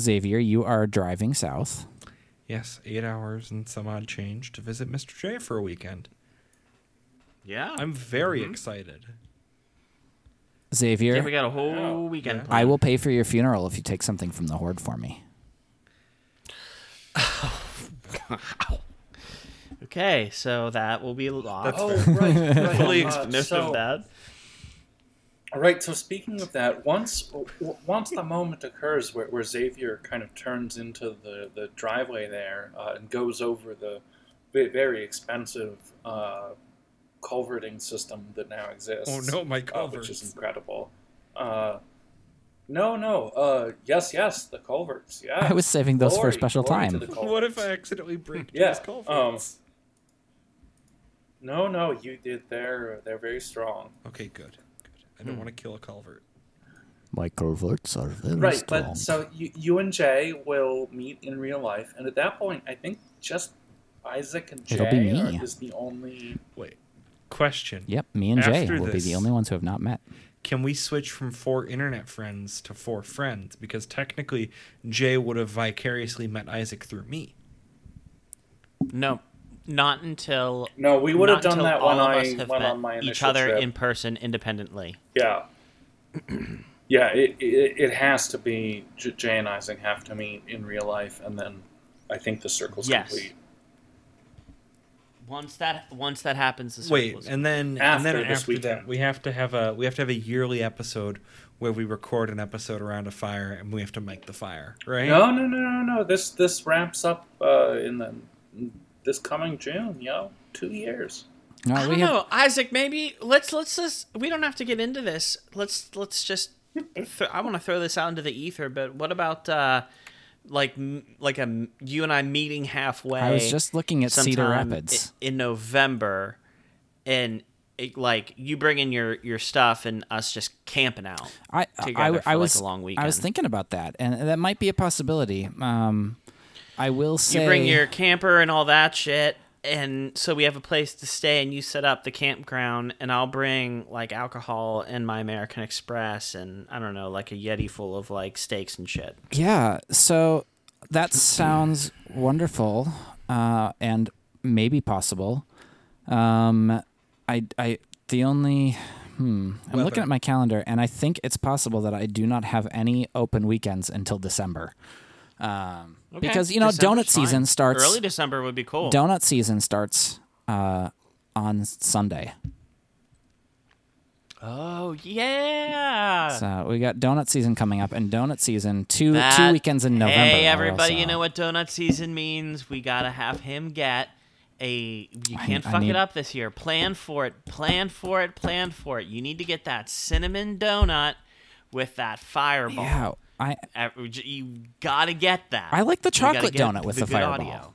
Xavier, you are driving south. Yes, eight hours and some odd change to visit Mister J for a weekend. Yeah, I'm very mm-hmm. excited. Xavier, yeah, we got a whole yeah. weekend. Yeah. I will pay for your funeral if you take something from the hoard for me. Okay, so that will be lost. Oh, right. right. Fully expensive so, of that. All right, so speaking of that, once w- once the moment occurs where, where Xavier kind of turns into the, the driveway there uh, and goes over the very expensive uh, culverting system that now exists. Oh, no, my culvert. Uh, which is incredible. Uh, no, no. Uh, yes, yes, the culverts. Yeah. I was saving those glory, for a special time. What if I accidentally break yeah, these culverts? Um, No, no, you did. They're, they're very strong. Okay, good. good. I don't hmm. want to kill a culvert. My culverts are very right, strong. Right, but so you, you and Jay will meet in real life, and at that point, I think just Isaac and Jay are, is the only... Wait, question. Yep, me and After Jay will this, be the only ones who have not met. Can we switch from four internet friends to four friends? Because technically, Jay would have vicariously met Isaac through me. No. Not until no, we would have done that when I went on my initial trip. Each other in person, independently. Yeah, yeah. It, it it has to be Jay and Isaac have to meet in real life, and then I think the circle's yes. complete. Once that once that happens, the wait, and then after and then after weekend. that, we have to have a we have to have a yearly episode where we record an episode around a fire and we have to make the fire, right? No, no, no, no, no. This this wraps up uh, in the this coming June, yo, two years. No, I don't have... know, Isaac. Maybe let's let's just we don't have to get into this. Let's let's just. th- I want to throw this out into the ether, but what about? Uh, Like like a you and I meeting halfway. I was just looking at Cedar Rapids in, in November, and it, like you bring in your, your stuff and us just camping out. I together I, for I was like a long weekend. I was thinking about that, and that might be a possibility. Um, I will say you bring your camper and all that shit, and so we have a place to stay, and you set up the campground, and I'll bring like alcohol and my American Express, and I don't know, like a Yeti full of like steaks and shit. Yeah, so that sounds wonderful, uh, and maybe possible. Um, I, I, the only, hmm, I'm Weather. looking at my calendar, and I think it's possible that I do not have any open weekends until December. Um, okay. Because, you know, December's donut season fine. starts... Early December would be cool. Donut season starts uh, on Sunday. Oh, yeah! So we got donut season coming up, and donut season, two that, two weekends in November. Hey, everybody, you know what donut season means. We gotta have him get a... You can't I, fuck I need... it up this year. Plan for it, plan for it, plan for it. You need to get that cinnamon donut with that fireball. Yeah. I, you gotta get that. I like the chocolate donut with the, the fireball. Audio.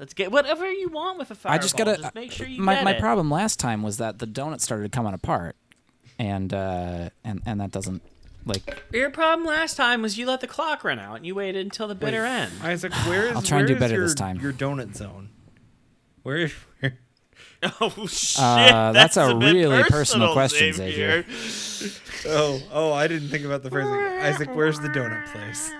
Let's get whatever you want with a fireball. I just gotta just make sure you my, get my it. My problem last time was that the donut started coming apart, and uh, and and that doesn't like. Your problem last time was you let the clock run out and you waited until the bitter Wait, end. Isaac, where is? I'll try and do better your, this time. Your donut zone. Where? where? Oh shit! Uh, that's, that's a, a really personal, personal question, Xavier. oh, oh! I didn't think about the phrasing. Isaac, where's the donut place?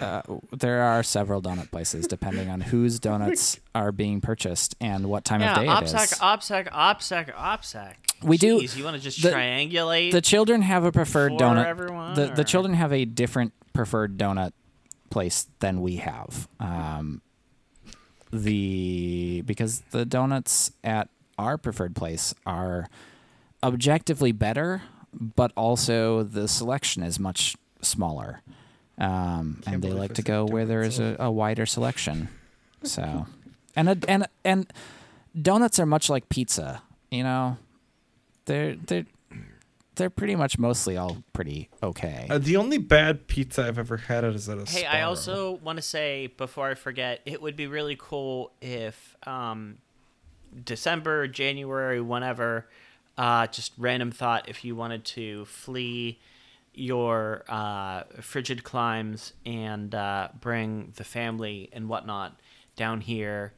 Uh, there are several donut places, depending on whose donuts are being purchased and what time yeah, of day it is. OPSEC, OPSEC, OPSEC, OPSEC. We Jeez, do. You want to just the, triangulate? The children have a preferred donut. Everyone, the or? the children have a different preferred donut place than we have. Um, The because the donuts at our preferred place are objectively better, but also the selection is much smaller, um, and they like to go where there is a, a wider selection. So, and a, and and donuts are much like pizza. You know, they're they're they're pretty much mostly all pretty okay. Uh, the only bad pizza I've ever had is at a Hey, Sparrow. I also want to say, before I forget, it would be really cool if um, December, January, whenever, uh, just random thought, if you wanted to flee your uh, frigid climes and uh, bring the family and whatnot down here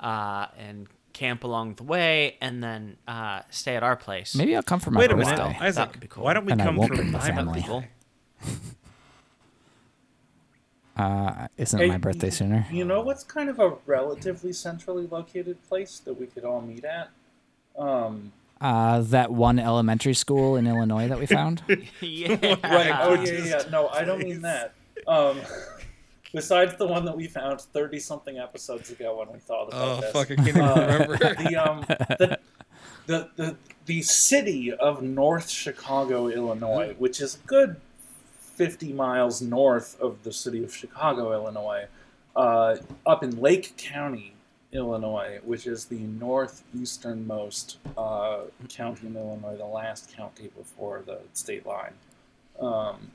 uh, and camp along the way, and then uh, stay at our place. Maybe I'll come for my Wait birthday. Wait a minute, Isaac. That would be cool. Why don't we and come for my family? uh, isn't hey, my birthday sooner? You know what's kind of a relatively centrally located place that we could all meet at? Um, uh, that one elementary school in Illinois that we found? yeah. Right. Oh, yeah, yeah. No, I don't mean that. Um... Besides the one that we found thirty-something episodes ago when we thought about oh, this. Oh, fuck, I can't even uh, remember. The, um, the, the, the, the city of North Chicago, Illinois, which is a good fifty miles north of the city of Chicago, Illinois, uh, up in Lake County, Illinois, which is the northeasternmost uh, county in Illinois, the last county before the state line. Um,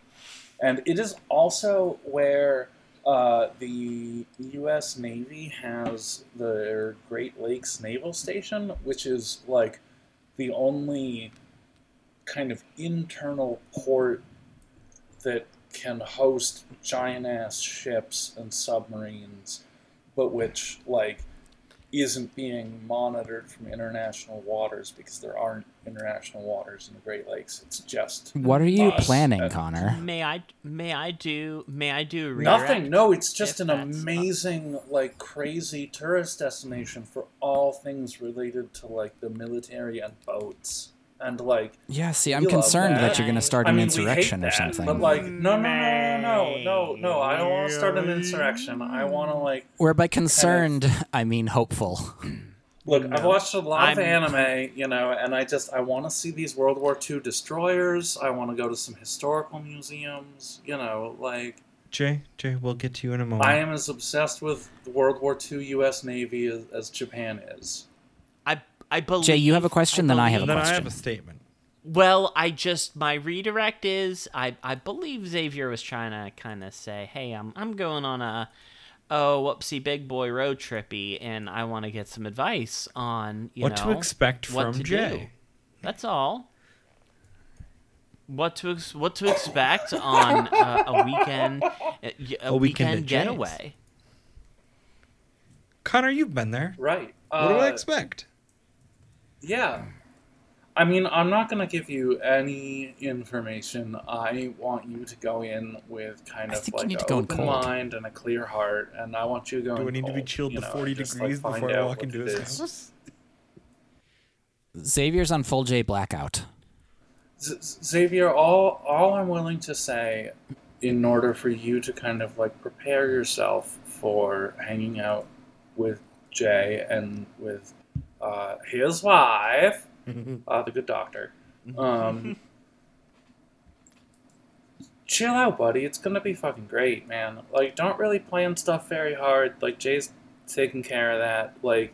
and it is also where... Uh, the U S Navy has their Great Lakes Naval Station, which is like the only kind of internal port that can host giant ass ships and submarines, but which like isn't being monitored from international waters because there aren't international waters in the Great Lakes. It's just what are you planning, and, Connor? May I? May I do? May I do? Nothing. No, it's just an amazing, up. like crazy tourist destination for all things related to like the military and boats. and like yeah. See, I'm concerned that. that you're going to start I an mean, insurrection that, or something. But like, no, no, no, no, no, no, no. I don't want to start an insurrection. I want to like. Where by concerned, kind of, I mean hopeful. Look, no. I've watched a lot I'm, of anime, you know, and I just I want to see these World War Two destroyers. I want to go to some historical museums, you know, like. Jay, Jay, we'll get to you in a moment. I am as obsessed with the World War Two U S Navy as, as Japan is. I I believe. Jay, you have a question, I then I have a question. Then I have a statement. Well, I just my redirect is I I believe Xavier was trying to kind of say, hey, I'm I'm going on a. oh, whoopsie big boy road trippy, and I want to get some advice on, you what know, to expect from to Jay. Do. That's all. What to ex- what to expect on uh, a weekend a, a weekend getaway. Connor, you've been there. Right. Uh, what do I expect? Yeah. I mean, I'm not going to give you any information. I want you to go in with kind of like an open mind and a clear heart, and I want you to go in cold. Do I need to be chilled to forty degrees before I walk into his house? Xavier's on full J blackout. Z- Xavier, all all I'm willing to say in order for you to kind of like prepare yourself for hanging out with Jay and with uh, his wife... Uh, the good doctor. Um, chill out, buddy. It's gonna be fucking great, man. Like, don't really plan stuff very hard. Like, Jay's taking care of that. Like,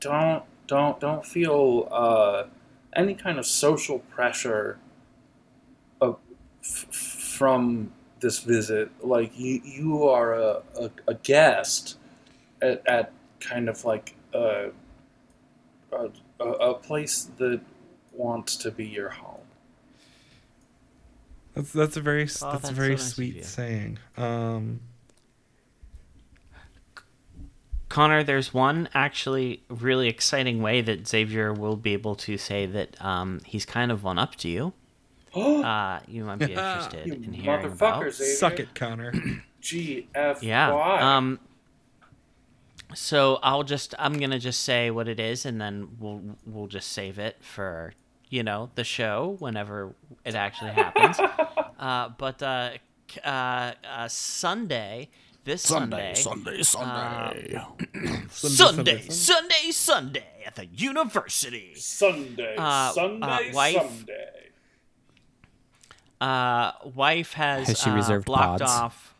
don't, don't, don't feel uh, any kind of social pressure of, f- from this visit. Like, you, you are a, a, a guest at, at kind of like a. a A place that wants to be your home. That's that's a very oh, that's, that's a very so nice sweet saying. Um, Connor, there's one actually really exciting way that Xavier will be able to say that um, he's kind of one up to you. uh, you might be interested you in hearing about. Xavier. Suck it, Connor. G F Y. Yeah. Um, So I'll just I'm gonna just say what it is, and then we'll we'll just save it for you know the show whenever it actually happens. uh, but uh, uh, uh, Sunday this Sunday Sunday Sunday uh, Sunday, Sunday, Sunday Sunday Sunday at the university Sunday uh, Sunday uh, wife, Sunday. Uh, wife has, has she uh, blocked pods? off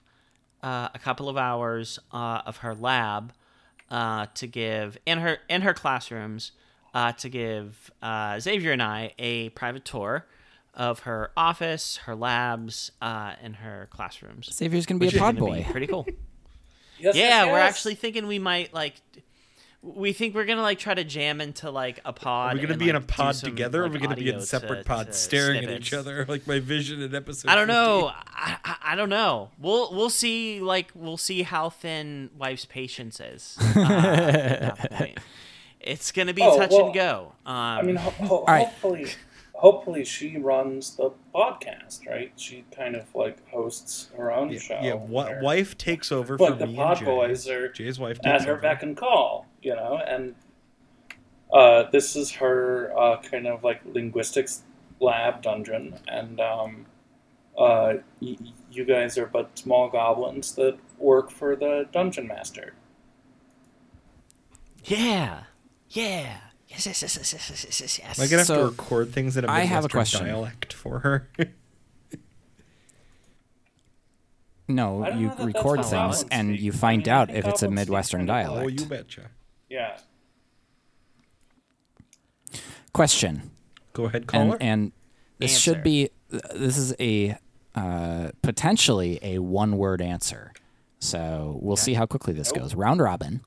uh, a couple of hours uh, of her lab. Uh, to give in her in her classrooms, uh, to give uh, Xavier and I a private tour of her office, her labs, uh, and her classrooms. Xavier's gonna be Which a pod boy. Pretty cool. yes, yeah, yes. We're actually thinking we might like. We think we're gonna like try to jam into like a pod. Are we gonna and, be like, in a pod some, together, like, or are we gonna be in separate to, pods, to staring snippets. at each other, like my vision in episode? I don't know. I, I, I don't know. We'll we'll see. Like we'll see how thin wife's patience is. Uh, at that point. It's gonna be oh, touch well, and go. Um, I mean, ho- ho- hopefully, right. hopefully she runs the podcast, right? She kind of like hosts her own yeah, show. Yeah, wh- wife takes over for me. But the pod boys are Jay's wife at her over. beck and call. You know, and uh, this is her uh, kind of like linguistics lab dungeon, and um, uh, y- you guys are but small goblins that work for the dungeon master. Yeah, yeah, yes, yes, yes, yes, yes, yes, yes. yes. Am I gonna have so to record things in a Midwestern dialect for her? No, you that record things and speak. you find I mean, out if it's a Midwestern dialect. Oh, you betcha. Yeah. Question. Go ahead, caller. And, and this answer. should be, this is a uh, potentially a one-word answer. So we'll okay. see how quickly this nope. goes. Round robin.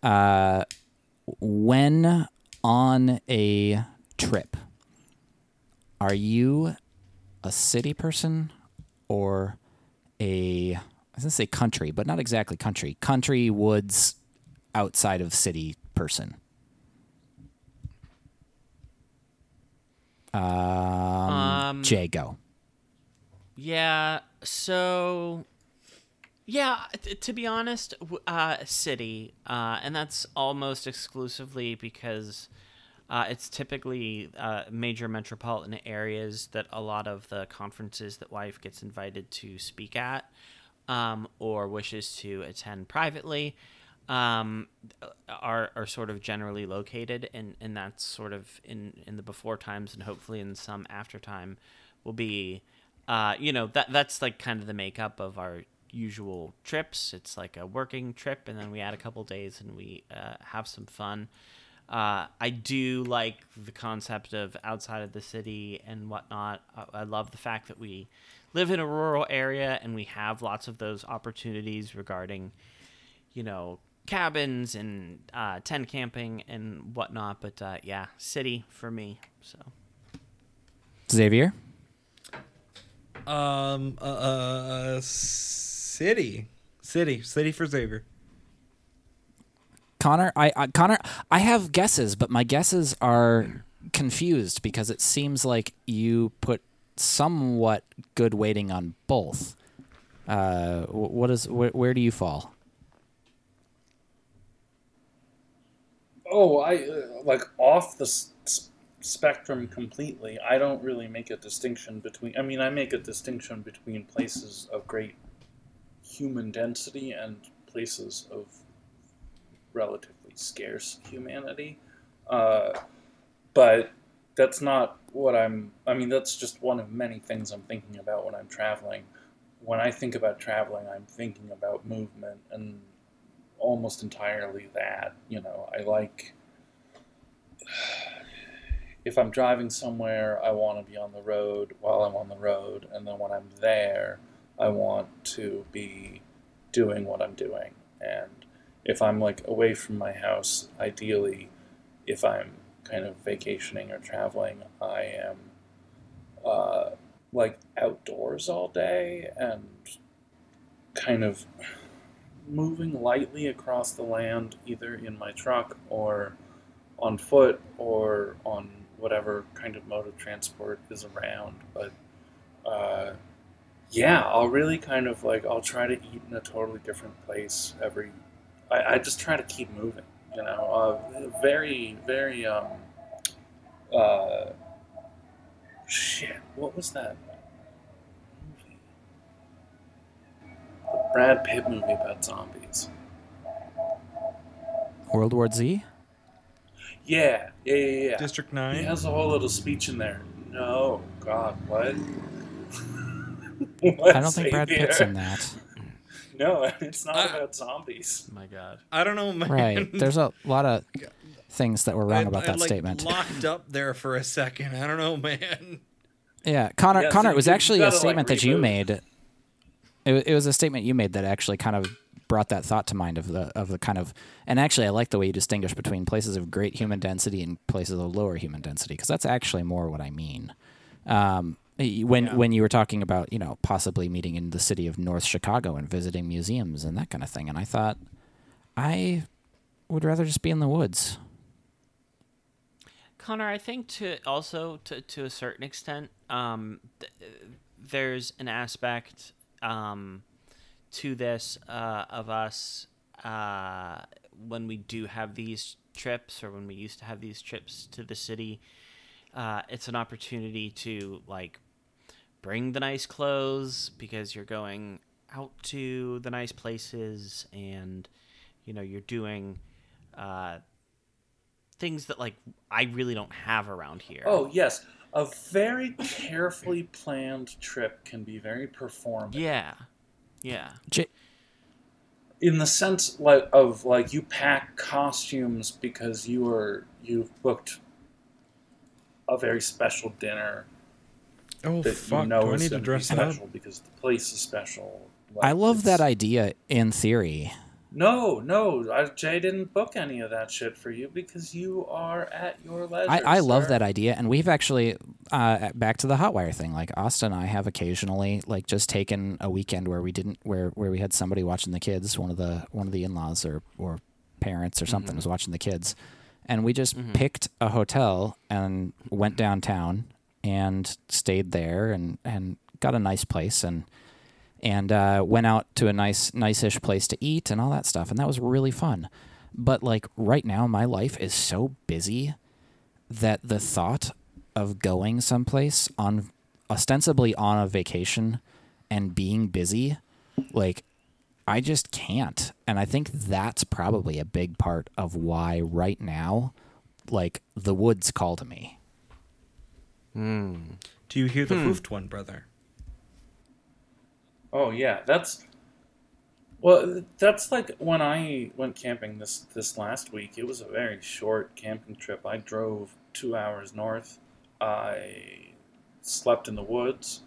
Uh, when on a trip, are you a city person or a, I was going to say country, but not exactly country, country, woods, outside of city person? Um, um, Jay, go. Yeah, so, yeah, t- to be honest, uh, city, uh, and that's almost exclusively because Uh, it's typically uh, major metropolitan areas that a lot of the conferences that Wyeth gets invited to speak at um, or wishes to attend privately um, are are sort of generally located, and, and that's sort of in, in the before times, and hopefully in some after time will be, uh, you know, that that's like kind of the makeup of our usual trips. It's like a working trip, and then we add a couple days and we uh, have some fun. Uh, I do like the concept of outside of the city and whatnot. I, I love the fact that we live in a rural area and we have lots of those opportunities regarding, you know, cabins and uh, tent camping and whatnot. But uh, yeah, city for me. So, Xavier, um, uh, uh city, city, city for Xavier. Connor, I, I Connor, I have guesses, but my guesses are confused because it seems like you put somewhat good weighting on both. Uh, what is wh- where do you fall? Oh, I uh, like off the s- spectrum completely. I don't really make a distinction between. I mean, I make a distinction between places of great human density and places of relatively scarce humanity, uh, but that's not what I'm, I mean, that's just one of many things I'm thinking about when I'm traveling. When I think about traveling, I'm thinking about movement and almost entirely that, you know, I like, if I'm driving somewhere, I want to be on the road while I'm on the road, and then when I'm there, I want to be doing what I'm doing, and if I'm like away from my house, ideally, if I'm kind of vacationing or traveling, I am uh, like outdoors all day and kind of moving lightly across the land, either in my truck or on foot or on whatever kind of mode of transport is around. But uh, yeah, I'll really kind of like, I'll try to eat in a totally different place every I, I just try to keep moving, you know, uh, very, very, um, uh, shit, what was that movie? The Brad Pitt movie about zombies. World War Z? Yeah, yeah, yeah, yeah. District nine? He has a whole little speech in there. No, God, what? what I don't think Brad here? Pitt's in that. No, it's not uh, about zombies. My God. I don't know, man. Right. There's a lot of things that were wrong I, about I, that like, statement. Locked up there for a second. I don't know, man. Yeah, Connor, yeah, Connor, so it was actually a statement like, that you made. It, it was a statement you made that actually kind of brought that thought to mind of the of the kind of, and actually I like the way you distinguish between places of great human density and places of lower human density, because that's actually more what I mean. Um When yeah. when you were talking about, you know, possibly meeting in the city of North Chicago and visiting museums and that kind of thing, and I thought I would rather just be in the woods. Connor, I think to also to, to a certain extent, um, th- there's an aspect um, to this uh, of us uh, when we do have these trips, or when we used to have these trips to the city. Uh, it's an opportunity to like. Bring the nice clothes because you're going out to the nice places, and you know you're doing uh, things that like I really don't have around here. Oh yes, a very carefully planned trip can be very performative. Yeah, yeah. J- In the sense like of like you pack costumes because you are you've booked a very special dinner. Oh that fuck! You know Do I need to dress be up? Because the place is special. Like, I love that idea in theory. No, no, I, Jay didn't book any of that shit for you because you are at your leisure. I, I love that idea, and we've actually uh, back to the Hotwire thing. Like Austin and I have occasionally like just taken a weekend where we didn't where, where we had somebody watching the kids. One of the one of the in-laws or or parents or mm-hmm. something was watching the kids, and we just mm-hmm. picked a hotel and went downtown. And stayed there, and, and got a nice place, and and uh, went out to a nice nice-ish place to eat and all that stuff, and that was really fun. But like right now, my life is so busy that the thought of going someplace on ostensibly on a vacation and being busy, like, I just can't. And I think that's probably a big part of why right now, like, the woods call to me. Mm. Do you hear the hmm. hoofed one, brother? Oh, yeah. That's, well, that's like when I went camping this, this last week. It was a very short camping trip. I drove two hours north. I slept in the woods.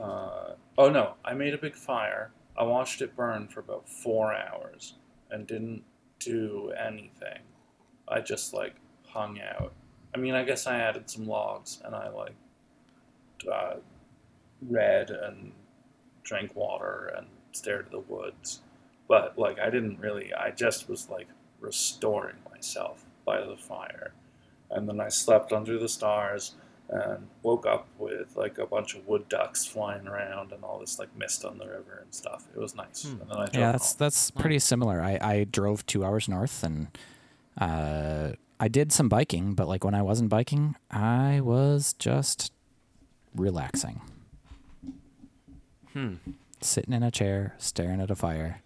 Uh, oh, no. I made a big fire. I watched it burn for about four hours and didn't do anything. I just, like, hung out. I mean, I guess I added some logs, and I, like, uh, read and drank water and stared at the woods. But, like, I didn't really... I just was, like, restoring myself by the fire. And then I slept under the stars and woke up with, like, a bunch of wood ducks flying around and all this, like, mist on the river and stuff. It was nice. Mm. And then I drove yeah, that's home. that's pretty similar. I, I drove two hours north, and uh, I did some biking, but, like, when I wasn't biking, I was just relaxing. Hmm. Sitting in a chair, staring at a fire.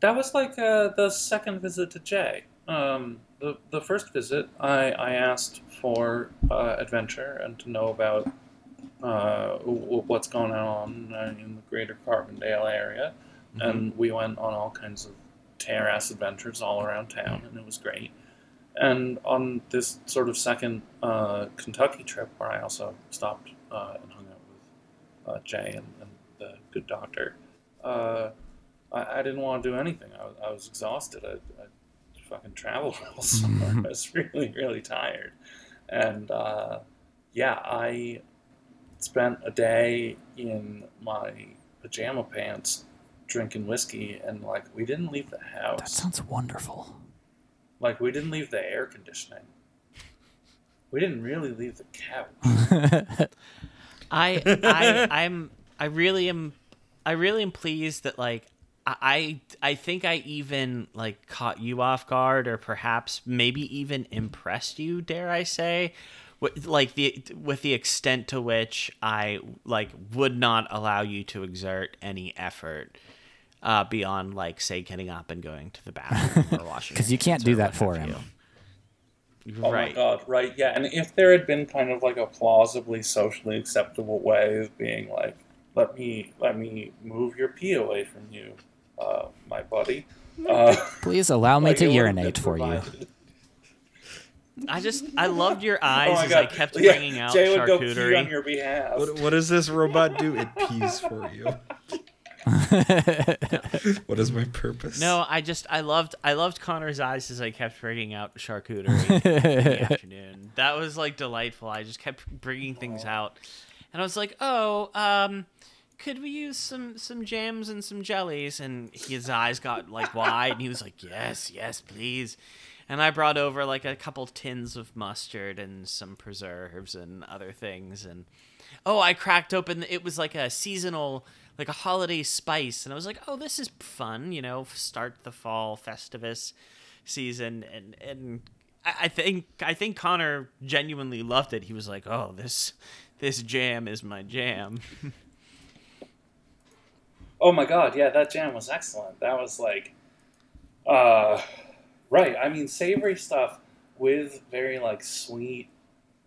That was, like, uh, the second visit to Jay. Um... The the first visit, I, I asked for uh, adventure and to know about uh, w- what's going on in the greater Carbondale area. Mm-hmm. And we went on all kinds of tear-ass adventures all around town, and it was great. And on this sort of second uh, Kentucky trip, where I also stopped uh, and hung out with uh, Jay and, and the good doctor, uh, I, I didn't want to do anything. I was, I was exhausted. I, I fucking travel all summer. I was really, really tired. And, uh, yeah, I spent a day in my pajama pants drinking whiskey, and, like, we didn't leave the house. That sounds wonderful. Like, we didn't leave the air conditioning. We didn't really leave the couch. I, I, I'm, I really am, I really am pleased that, like, I I think I even, like, caught you off guard, or perhaps maybe even impressed you, dare I say, with, like, the with the extent to which I, like, would not allow you to exert any effort uh, beyond, like, say, getting up and going to the bathroom or washing. Because you can't do that for him. You. Oh, right. My God, right, yeah. And if there had been kind of, like, a plausibly socially acceptable way of being, like, let me let me move your pee away from you, Uh, my buddy. Uh, Please allow me like to urinate for you. I just, I loved your eyes oh as God. I kept yeah. bringing out Jay charcuterie. Jay would go pee on your behalf. What, what does this robot do? It pees for you. What is my purpose? No, I just, I loved, I loved Connor's eyes as I kept bringing out charcuterie in the afternoon. That was, like, delightful. I just kept bringing things oh. out. And I was like, oh, um... could we use some, some jams and some jellies? And his eyes got, like, wide, and he was like, yes, yes, please. And I brought over, like, a couple tins of mustard and some preserves and other things. And, oh, I cracked open, it was like a seasonal, like a holiday spice. And I was like, oh, this is fun, you know, start the fall festivus season. And, and I, I think I think Connor genuinely loved it. He was like, oh, this this jam is my jam. Oh my God, yeah, that jam was excellent. That was like, uh, right, I mean, savory stuff with very, like, sweet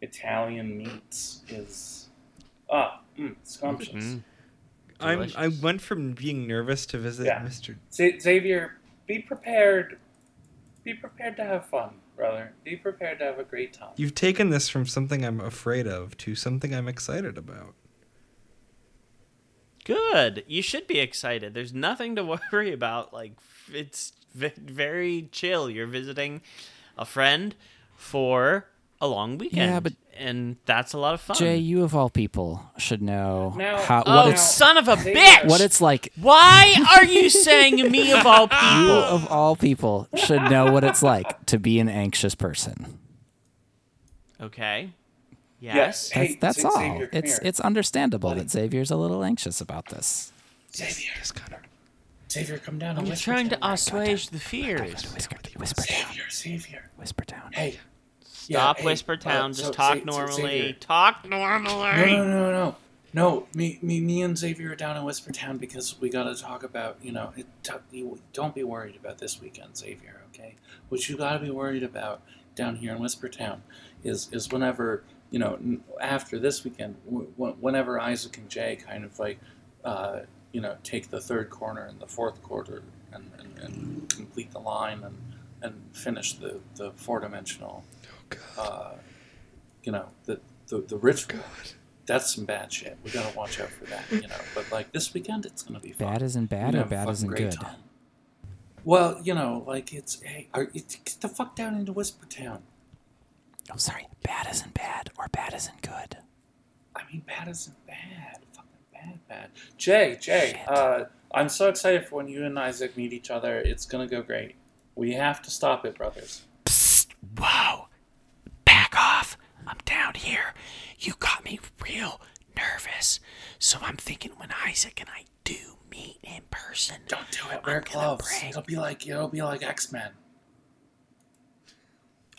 Italian meats is, ah, mm, scrumptious. Mm-hmm. I'm, I went from being nervous to visit yeah. Mister Z- Xavier, be prepared. Be prepared to have fun, brother. Be prepared to have a great time. You've taken this from something I'm afraid of to something I'm excited about. Good. You should be excited. There's nothing to worry about. Like, it's very chill. You're visiting a friend for a long weekend. Yeah, but and that's a lot of fun. Jay, you of all people should know now, how. What oh, it's, son of a bitch! What it's like. Why are you saying me of all people? You of all people should know what it's like to be an anxious person. Okay. Yes. That's, hey, that's all. Xavier, it's it's understandable that Xavier's a little anxious about this. Xavier, yes, Connor. Xavier, come down. I'm trying to assuage the fears. Whisper down. Xavier, Xavier. Whisper down. Hey. Stop yeah, hey, Whisper Town. Uh, just so, talk say, normally. Talk normally. No, no, no, no. No, me, me, me and Xavier are down in Whisper Town because we got to talk about, you know, it, t- don't be worried about this weekend, Xavier, okay? What you got to be worried about down here in Whisper Town is, is whenever, you know, after this weekend, w- whenever Isaac and Jay kind of like, uh, you know, take the third corner and the fourth quarter and, and, and complete the line and, and finish the, the four-dimensional, oh, uh, you know, the, the, the ritual. Oh, that's some bad shit. We gotta watch out for that, you know. But like this weekend, it's gonna be fun. Bad isn't bad, or bad isn't good. Time. Well, you know, like it's hey, are, it, get the fuck down into Whisper Town. I'm oh, sorry. Bad isn't bad, or bad isn't good. I mean, bad isn't bad. Fucking bad, bad. Jay, Jay, uh, I'm so excited for when you and Isaac meet each other. It's gonna go great. We have to stop it, brothers. Psst! Wow. Back off. I'm down here. You got me real nervous. So I'm thinking when Isaac and I do meet in person. Don't do it. Wear gloves. Bring, it'll be like it'll be like X-Men.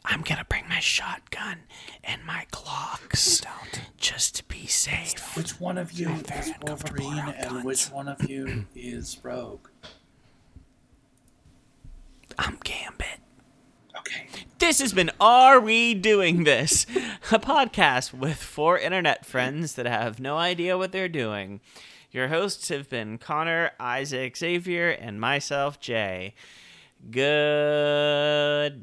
I'm gonna bring my shotgun and my Glocks. Don't. Just to be safe. Which one of you is Wolverine and which one of you is Rogue? I'm Gambit. Okay. This has been Are We Doing This? A podcast with four internet friends that have no idea what they're doing. Your hosts have been Connor, Isaac, Xavier, and myself, Jay. Goodbye.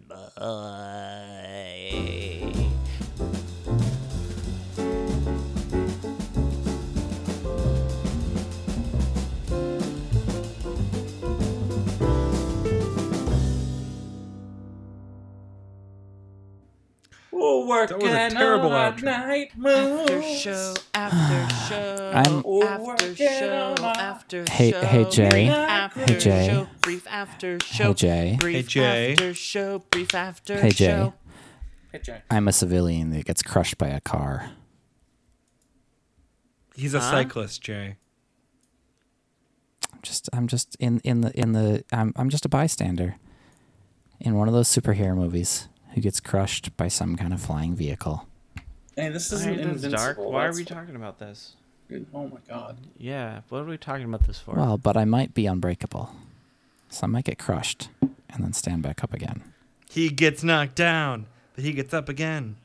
Working that was a terrible on outro. Night moves. After show, after show, after show, after show. Hey, hey Jay. Hey Jay. Brief after show. Hey Jay. Brief after show. Brief after show. Hey Jay. Hey Jay. I'm a civilian that gets crushed by a car. He's a huh? cyclist, Jay. I'm just, I'm just in, in the, in the, I'm, I'm just a bystander in one of those superhero movies. Who gets crushed by some kind of flying vehicle. Hey, this isn't Invincible. Dark. Why That's... are we talking about this? Oh my god. Yeah, what are we talking about this for? Well, but I might be unbreakable. So I might get crushed and then stand back up again. He gets knocked down, but he gets up again.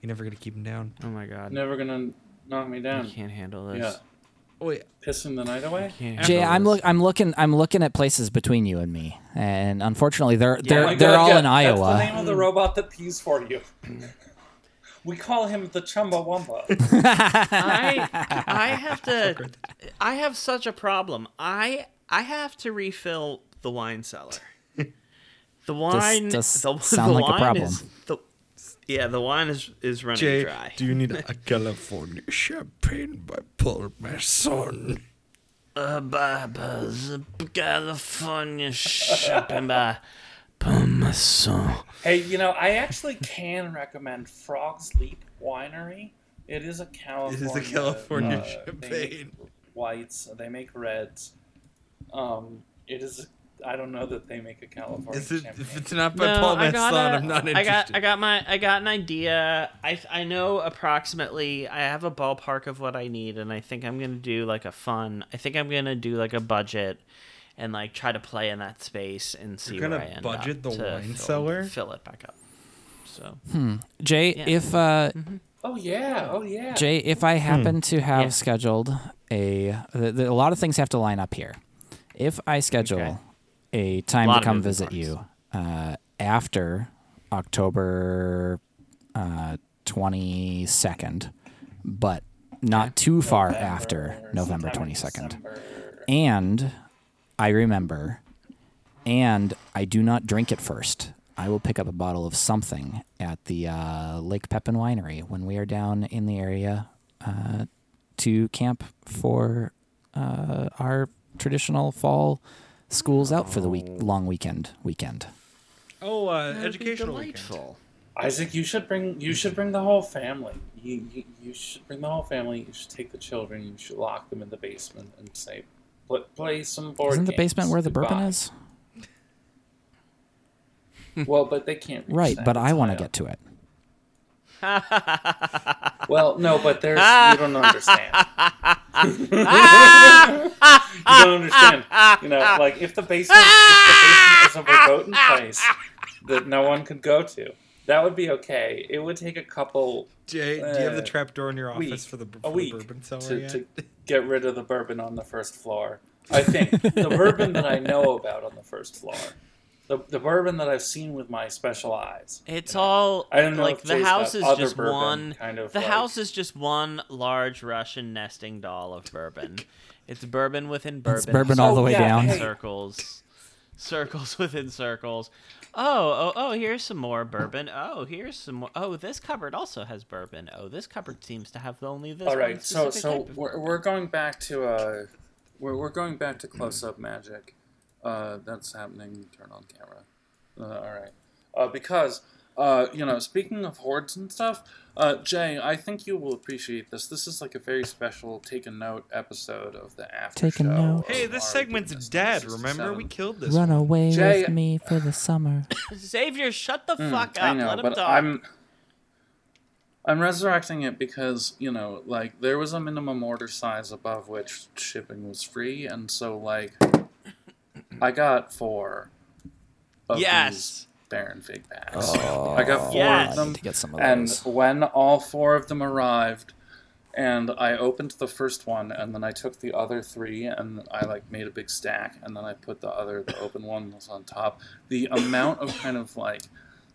You're never going to keep him down. Oh my god. Never going to knock me down. I can't handle this. Yeah. Oh, yeah. Pissing the night away. Jay, I'm look. I'm looking. I'm looking at places between you and me, and unfortunately, they're they're yeah, they're God, all yeah. in That's Iowa. That's the name of the robot that pees for you. We call him the Chumbawamba. I I have to. I have such a problem. I I have to refill the wine cellar. The wine. Does, does the, sound the like wine a problem. Is, the, Yeah, the wine is, is running Jay, dry. Do you need a California champagne by Paul Masson? Uh, by, by the California champagne by Paul Masson. Hey, you know, I actually can recommend Frog's Leap Winery. It is a California. It is a California uh, champagne. They make whites. They make reds. Um, it is. I don't know that they make a California Is it, champagne. If it's not by no, Paul Masson, I'm not interested. I got, I got my, I got an idea. I, I know approximately. I have a ballpark of what I need, and I think I'm gonna do like a fun. I think I'm gonna do like a budget, and like try to play in that space and see You're where I end up. Gonna budget the wine fill, cellar, fill it back up. So, hmm. Jay, yeah. if uh, mm-hmm. oh yeah, oh yeah, Jay, if I happen hmm. to have yeah. scheduled a, the, the, a lot of things have to line up here. If I schedule. Okay. A time a to come visit parts. you uh, after October uh, twenty-second, but not too November, far after November twenty-second. December. And I remember, and I do not drink it first. I will pick up a bottle of something at the uh, Lake Pepin Winery when we are down in the area uh, to camp for uh, our traditional fall School's out for the week, long weekend. Weekend. Oh, uh, educational weekend. Isaac, you should bring you should bring the whole family. You, you you should bring the whole family. You should take the children. You should lock them in the basement and say, play, play some board games. Isn't the games. basement where the Goodbye. bourbon is? Well, but they can't reach right, that. But I want to get to it. Well, no, but there's you don't understand. You don't understand. You know, like if the basement, if the basement is a remote place that no one could go to, that would be okay. It would take a couple. Jay, uh, do you have the trapdoor in your office week, for the, for a week the bourbon cellar to, yet? To get rid of the bourbon on the first floor? I think the bourbon that I know about on the first floor. The the bourbon that I've seen with my special eyes. It's you know? all I don't know like the house is just one kind of the like, house is just one large Russian nesting doll of bourbon. It's bourbon within bourbon. It's bourbon all oh, the way yeah, down. Hey. Circles, circles within circles. Oh oh oh! Here's some more bourbon. Oh here's some more. Oh this cupboard also has bourbon. Oh this cupboard seems to have only this. All right, one so so we're we're going back to uh we're we're going back to close up magic. Uh, that's happening. Turn on camera. Uh, all right. Uh, because, uh, you know, speaking of hordes and stuff, uh, Jay, I think you will appreciate this. This is like a very special take a note episode of the after take show. Take a note. Hey, this segment's dead. Remember, we killed this. Run away Jay, with me for the summer. Xavier, shut the mm, fuck up. I know, Let him but talk. I'm, I'm resurrecting it because, you know, like there was a minimum order size above which shipping was free, and so like. I got four of yes. these Baron Fig packs. Oh, I got four yes. of them, I need to get some of and those. When all four of them arrived, and I opened the first one, and then I took the other three, and I like made a big stack, and then I put the other, the open ones on top. The amount of kind of like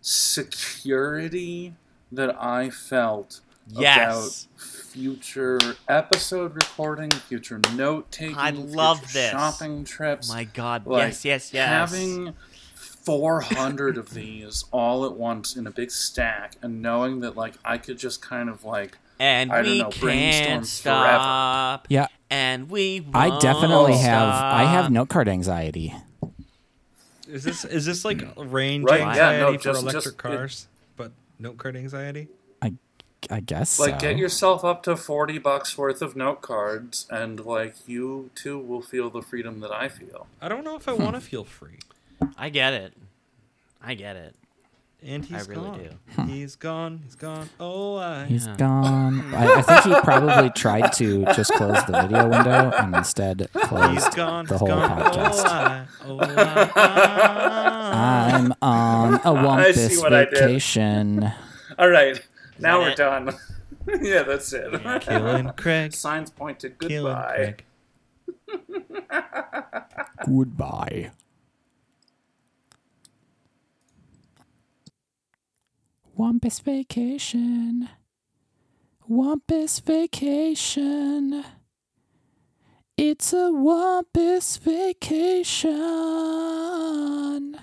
security that I felt yes. about future episode recording, future note-taking, I love this. Shopping trips. My God, like yes, yes, yes. Having four hundred of these all at once in a big stack and knowing that like I could just kind of like, and I don't know, brainstorm stop. forever. Yeah. And we won't I definitely stop. have, I have note card anxiety. Is this is this like range right, anxiety yeah, no, just, for electric just, cars, it, but note card anxiety? I guess like so. Get yourself up to forty bucks worth of note cards and like you too will feel the freedom that I feel. I don't know if I hmm. want to feel free. I get it. I get it. And he's I really gone. do. He's gone. He's gone. Oh, I He's yeah. gone. I, I think he probably tried to just close the video window and instead closed he's gone, the he's whole gone. podcast. Oh, I, oh, I, I. I'm on a Wampus vacation. All right. Now we're it? done. Yeah, that's it. Yeah. Killing Craig. Signs point to goodbye. Goodbye. Wampus vacation. Wampus vacation. It's a Wampus vacation.